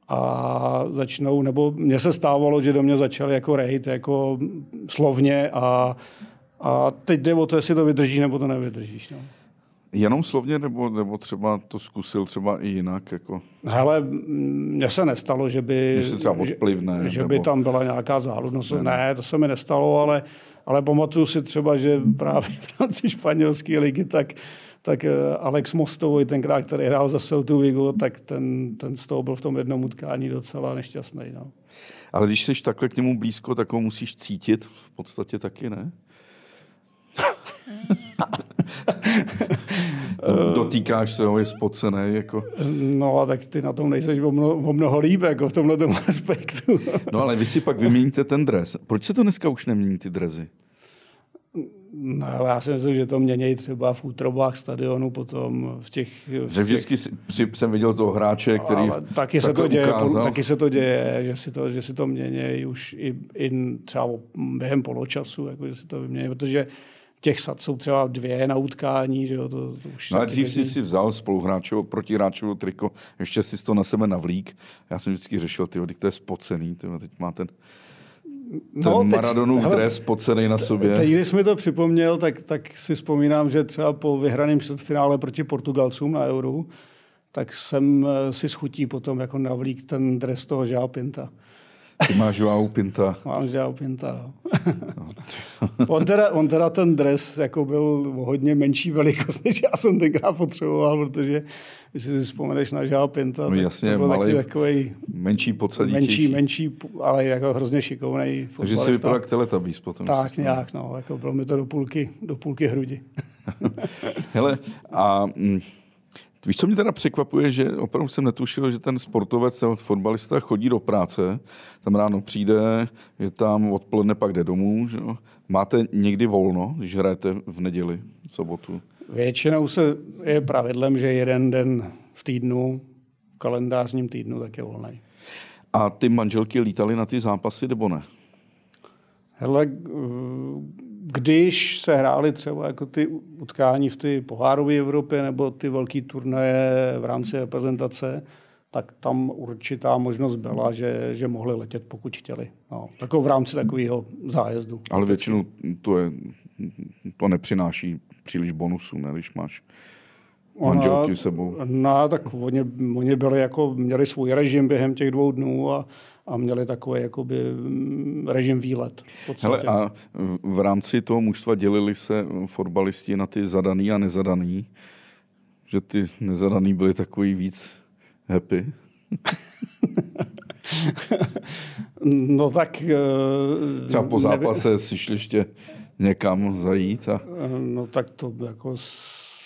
a začnou, nebo mně se stávalo, že do mě začali jako rejt, jako slovně a, a teď jde o to, jestli to vydržíš nebo to nevydržíš. No. Jenom slovně, nebo, nebo třeba to zkusil třeba i jinak? Jako... Hele, mně se nestalo, že by, se třeba odplivne, že, že nebo... by tam byla nějaká záludnost. Ne, ne, to se mi nestalo, ale, ale pamatuju si třeba, že právě v rámci španělské ligy, tak, tak Alex Mostovoj, tenkrát, který hrál za Celtu Vigo, tak ten, ten z toho byl v tom jednom utkání docela nešťastný. No. Ale když jsi takhle k němu blízko, tak ho musíš cítit v podstatě taky, ne? Dotýkáš se ho, je spocený. Jako. No a tak ty na tom nejseš o mnoho, o mnoho líp, jako v tomhle tom aspektu. No ale vy si pak vyměníte ten dres. Proč se to dneska už nemění ty dresy? No ale já si myslím, že to měnějí třeba v útrobách stadionu, potom v těch... V těch... Vždycky jsem viděl toho hráče, který no, taky, se to děje, taky se to děje, že si to, že si to měnějí už i, i třeba během poločasu, jako že si to vymění, protože těch sad jsou třeba dvě na utkání, že jo, to, to už... No ale dřív jsi si vzal spoluhráčovo, protihráčovo triko, ještě si to na sebe navlík. Já jsem vždycky řešil, tyjo, to je spocený, tyjo, teď má ten, ten no, Maradonův teď, dres spocený na sobě. Teď, když jsi to připomněl, tak, tak si vzpomínám, že třeba po vyhraném čtvrtfinále proti Portugalcům na Euru, tak jsem si s chutí potom jako navlík ten dres toho João Pinta. Ty máš João Pinta. Mám João Pinta, no. on, teda, on teda ten dres jako byl hodně menší velikost, než já jsem tenkrát potřeboval, protože když si vzpomeneš na João Pinta, no, jasně, to byl malej, taky takovej menší podsaditější. Menší, menší, ale jako hrozně šikovnej fotbalista. Takže jsi vypadal k Teletubbies potom. Tak nějak, no, jako bylo mi to do půlky, do půlky hrudi. Hele, a... Mm, víš, co mě teda překvapuje, že opravdu jsem netušil, že ten sportovec, ten fotbalista chodí do práce, tam ráno přijde, je tam odpoledne, pak jde domů. Že jo? Máte někdy volno, když hrajete v neděli, v sobotu? Většinou se je pravidlem, že jeden den v týdnu, v kalendářním týdnu, tak je volnej. A ty manželky lítaly na ty zápasy, nebo ne? Hele, když se hrály třeba jako ty utkání v ty pohárové Evropě nebo ty velký turnaje v rámci reprezentace, tak tam určitá možnost byla, že, že mohli letět, pokud chtěli. No, jako v rámci takového zájezdu. Ale většinou to, je, to nepřináší příliš bonusů, ne, když máš manželky sebou. No, tak oni, oni byli jako, měli svůj režim během těch dvou dnů a, a měli takový jakoby režim výlet. Hele, a v, v rámci toho mužstva dělili se fotbalisti na ty zadaný a nezadaný, že ty nezadaný byli takový víc happy? No tak... Třeba po zápase nevím. Si šli ještě někam zajít? A... No tak to jako...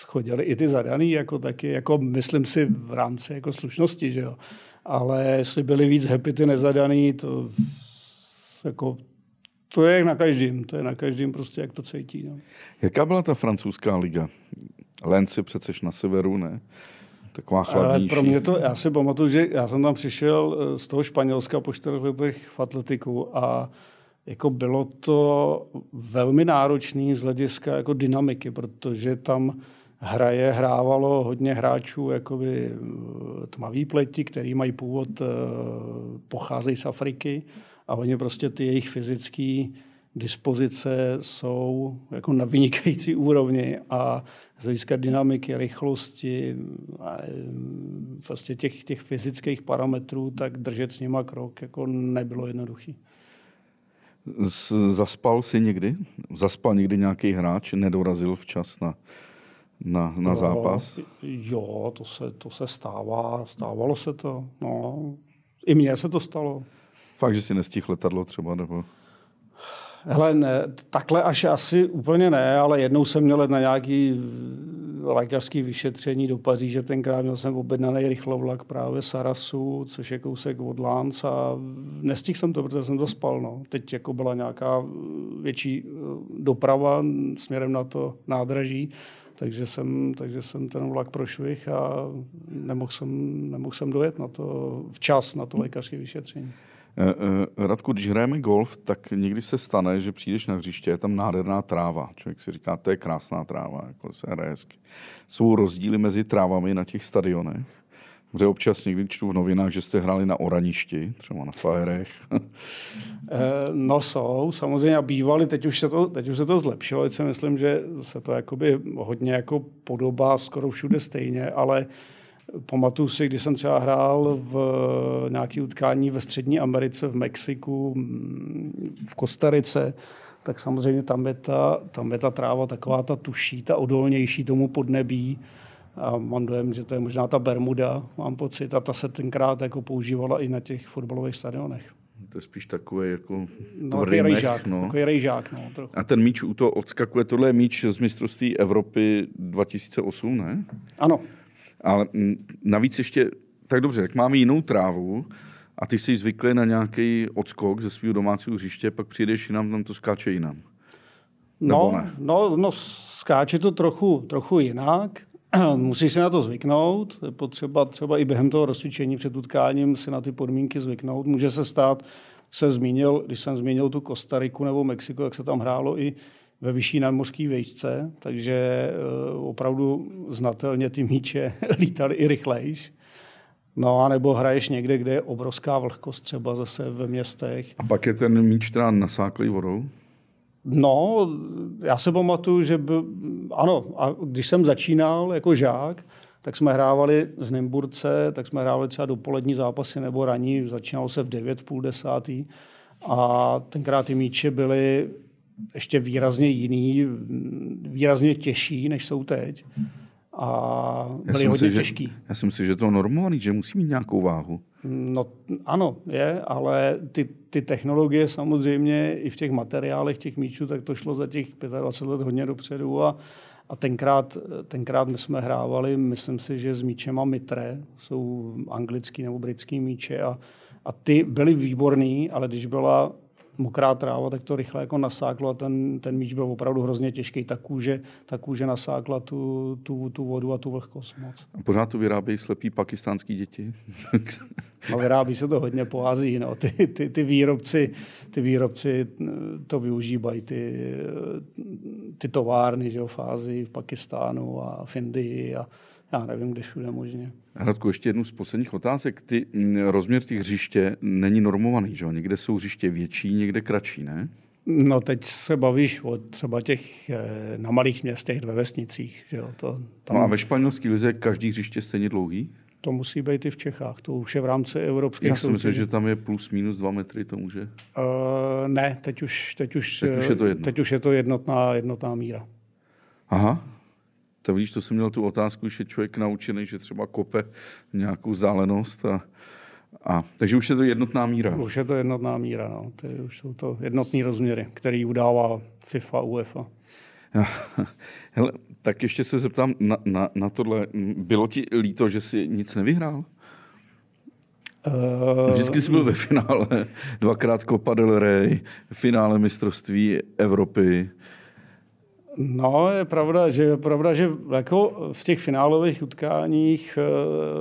chodili i ty zadaný, jako taky, jako myslím si v rámci jako slušnosti, že jo. Ale jestli byli víc happy ty nezadaný, to jako, to je na každém, to je na každém prostě, jak to cítí. No. Jaká byla ta francouzská liga? Lens je přeceš na severu, ne? Taková chladnější. Ale pro mě to, já si pamatuju, že já jsem tam přišel z toho Španělska po čtyřech letech v atletiku a jako bylo to velmi náročné z hlediska jako dynamiky, protože tam hraje, hrávalo hodně hráčů jakoby tmavý pleti, který mají původ, pocházejí z Afriky a oni prostě ty jejich fyzické dispozice jsou jako na vynikající úrovni a z hlediska dynamiky, rychlosti, prostě těch, těch fyzických parametrů, tak držet s nima krok jako nebylo jednoduchý. Zaspal si někdy? Zaspal někdy nějaký hráč, nedorazil včas na, na, na zápas? Jo, to se, to se stává, stávalo se to. No, i mně se to stalo. Fakt, že si nestihl letadlo třeba? Nebo... Hele, ne, takhle až asi úplně ne, ale jednou jsem měl na nějaký lékařský vyšetření do Paříže, tenkrát měl jsem objednaný rychlovlak právě Sarasu, což je kousek od Lens a nestihl jsem to, protože jsem zaspal. No. Teď jako byla nějaká větší doprava směrem na to nádraží, takže jsem, takže jsem ten vlak prošvih a nemohl jsem, nemohl jsem dojet na to včas na to lékařské vyšetření. Radku, když hrajeme golf, tak někdy se stane, že přijdeš na hřiště, je tam nádherná tráva. Člověk si říká, to je krásná tráva, jako se hraje hezky. Jsou rozdíly mezi trávami na těch stadionech? Protože občas někdy čtu v novinách, že jste hráli na oraništi, třeba na fajerech. No jsou, samozřejmě a bývali, teď už se to, teď už se to zlepšilo, teď si myslím, že se to jakoby hodně jako podobá skoro všude stejně, ale... Pamatuju si, když jsem třeba hrál v nějaké utkání ve Střední Americe, v Mexiku, v Kostarice, tak samozřejmě tam je ta, tam je ta tráva taková ta tuší, ta odolnější tomu podnebí. A mám dojem, že to je možná ta Bermuda, mám pocit, a ta se tenkrát jako používala i na těch fotbalových stadionech. To je spíš takový jako no, rejžák. No. Rejžák no, a ten míč u toho odskakuje, tohle je míč z mistrovství Evropy dva tisíce osm, ne? Ano. Ale navíc ještě, tak dobře, tak máme jinou trávu a ty jsi zvyklý na nějaký odskok ze svého domácího hřiště, pak přijdeš jinam, tam to skáče jinam. No, no, no, skáče to trochu, trochu jinak. Musíš si na to zvyknout. Je potřeba třeba i během toho rozcvičení před utkáním si na ty podmínky zvyknout. Může se stát, jsem zmínil, když jsem zmínil tu Kostariku nebo Mexiko, jak se tam hrálo i ve vyšší nadmořské výšce, takže opravdu znatelně ty míče lítaly i rychlejš. No a nebo hraješ někde, kde je obrovská vlhkost, třeba zase ve městech. A pak je ten míč teda nasáklý vodou? No, já se pamatuju, že by, ano, a když jsem začínal jako žák, tak jsme hrávali z Nymburce, tak jsme hrávali třeba dopolední zápasy nebo ranní, začínalo se v devět, v půl desátý a tenkrát ty míče byly ještě výrazně jiný, výrazně těžší, než jsou teď. A byly hodně myslím, těžký. Že, já si myslím, že to je normální, že musí mít nějakou váhu. No ano, je, ale ty, ty technologie samozřejmě i v těch materiálech těch míčů, tak to šlo za těch dvacet pět let hodně dopředu a, a tenkrát, tenkrát my jsme hrávali, myslím si, že s míčema Mitre, jsou anglický nebo britský míče a, a ty byly výborný, ale když byla mokrá tráva, tak to rychle jako nasáklo a ten, ten míč byl opravdu hrozně těžký. Ta kůže, ta kůže nasákla tu, tu, tu vodu a tu vlhkost moc. A pořád to vyrábějí slepí pakistánský děti? No, vyrábí se to hodně po Asii. No. Ty, ty, ty, výrobci, ty výrobci to využívají, ty, ty továrny že jo, v Asii, v Pakistánu a v Indii a já nevím, kde všude možně. Radku, ještě jednu z posledních otázek. Ty, rozměr těch hřiště není normovaný, že jo? Někde jsou hřiště větší, někde kratší, ne? No teď se bavíš o třeba těch na malých městech ve vesnicích, že jo? To, tam... No a ve španělské lize každý hřiště stejně dlouhý? To musí být i v Čechách, to už je v rámci evropských soutěží. Já si myslím, že tam je plus minus dva metry, to může? Uh, ne, teď už, teď, už, teď, už je to jedno. Teď už je to jednotná, jednotná míra. Aha. Tak vidíš, to jsem měl tu otázku, že je člověk naučený, že třeba kope nějakou zálenost. A, a, takže už je to jednotná míra. Už je to jednotná míra, no. Tedy už jsou to jednotný rozměry, který udává FIFA, UEFA. Hele, tak ještě se zeptám na, na, na tohle. Bylo ti líto, že jsi nic nevyhrál? Vždycky jsi byl ve finále. Dvakrát Copa del Rey, finále mistrovství Evropy. No, je pravda, že, je pravda, že jako v těch finálových utkáních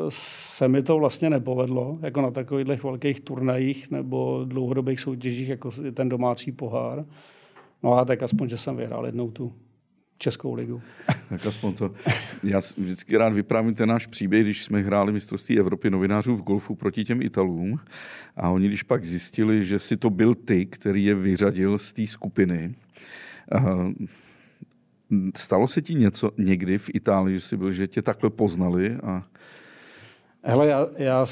se mi to vlastně nepovedlo, jako na takových velkých turnajích nebo dlouhodobých soutěžích, jako ten domácí pohár. No a tak aspoň, že jsem vyhrál jednou tu, Českou ligu. Tak aspoň to. Já vždycky rád vyprávím ten náš příběh, když jsme hráli mistrovství Evropy novinářů v golfu proti těm Italům a oni když pak zjistili, že si to byl ty, který je vyřadil z té skupiny. Stalo se ti něco někdy v Itálii, že jsi byl, že tě takhle poznali? A... Hele, já, já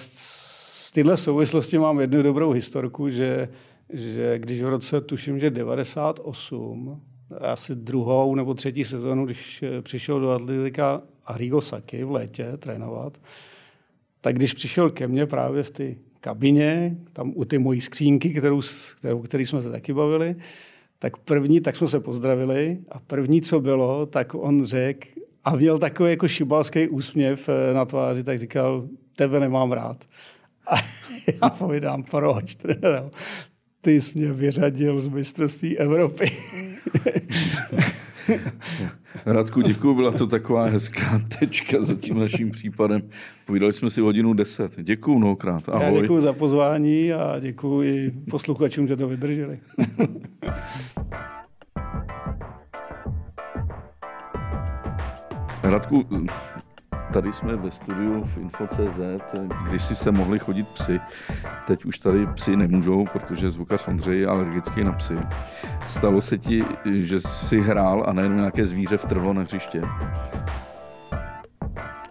v této souvislosti mám jednu dobrou historku, že, že když v roce, tuším, že devadesát osm... asi druhou nebo třetí sezonu, když přišel do Atletika Arrigo Sacchi v létě trénovat, tak když přišel ke mně právě v té kabině, tam u ty mojí skřínky, kterou, kterou, který jsme se taky bavili, tak první, tak jsme se pozdravili a první, co bylo, tak on řekl a měl takový jako šibalský úsměv na tváři, tak říkal, tebe nemám rád. A já povídám, proč? Ty jsi mě vyřadil z mistrovství Evropy. Radku, děkuju, byla to taková hezká tečka za tím naším případem. Povídali jsme si hodinu deset. Děkuju mnohokrát, ahoj. Já děkuju za pozvání a děkuju i posluchačům, že to vydrželi. Radku, tady jsme ve studiu v info tečka cé zet, kdysi se mohli chodit psi. Teď už tady psi nemůžou, protože zvukař Ondřej je alergický na psy. Stalo se ti, že jsi hrál a nejenom nějaké zvíře vtrhlo na hřiště?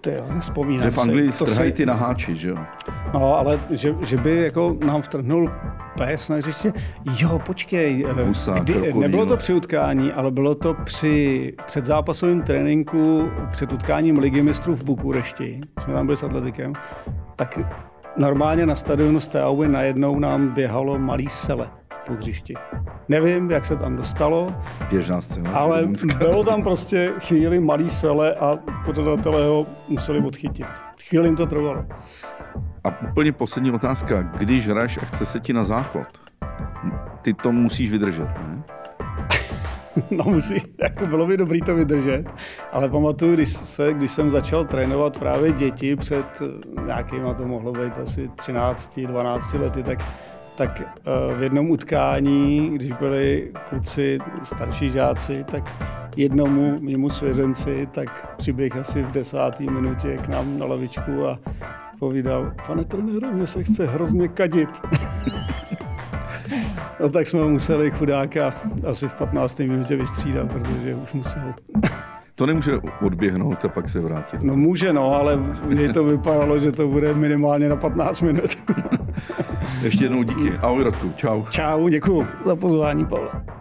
Tyjo, nespomínám si. Že v Anglii vtrhají si... ty na háči, že jo? No, ale že, že by jako nám vtrhnul pes na hřiště? Jo, počkej. Husa, kdy, nebylo to při utkání, ale bylo to při předzápasovém tréninku, před utkáním Ligy mistrů v Bukurešti. Jsme tam byli s Atletikem. Tak normálně na stadionu Steaua najednou nám běhalo malý sele po hřišti. Nevím, jak se tam dostalo, běžná scéna, ale bylo tam prostě chvíli malý sele a pořadatelé ho museli odchytit. Chvíli jim to trvalo. A úplně poslední otázka. Když hráš a chce se ti na záchod, ty to musíš vydržet, ne? No musí, jako bylo by dobré to vydržet, ale pamatuju, když, se, když jsem začal trénovat právě děti před nějakýma, to mohlo být asi třináct, dvanáct lety, tak tak v jednom utkání, když byli kluci, starší žáci, tak jednomu mému svěřenci, tak přiběh asi v desáté minutě k nám na lavičku a povídal, pane trenéru, mně se chce hrozně kadit. No tak jsme museli chudáka asi v patnácté minutě vystřídat, protože už musel. To nemůže odběhnout a pak se vrátit. No může, no, ale v něj to vypadalo, že to bude minimálně na patnáct minut. Ještě jednou díky. Ahoj Radku, čau. Čau, děkuji za pozvání, Pavle.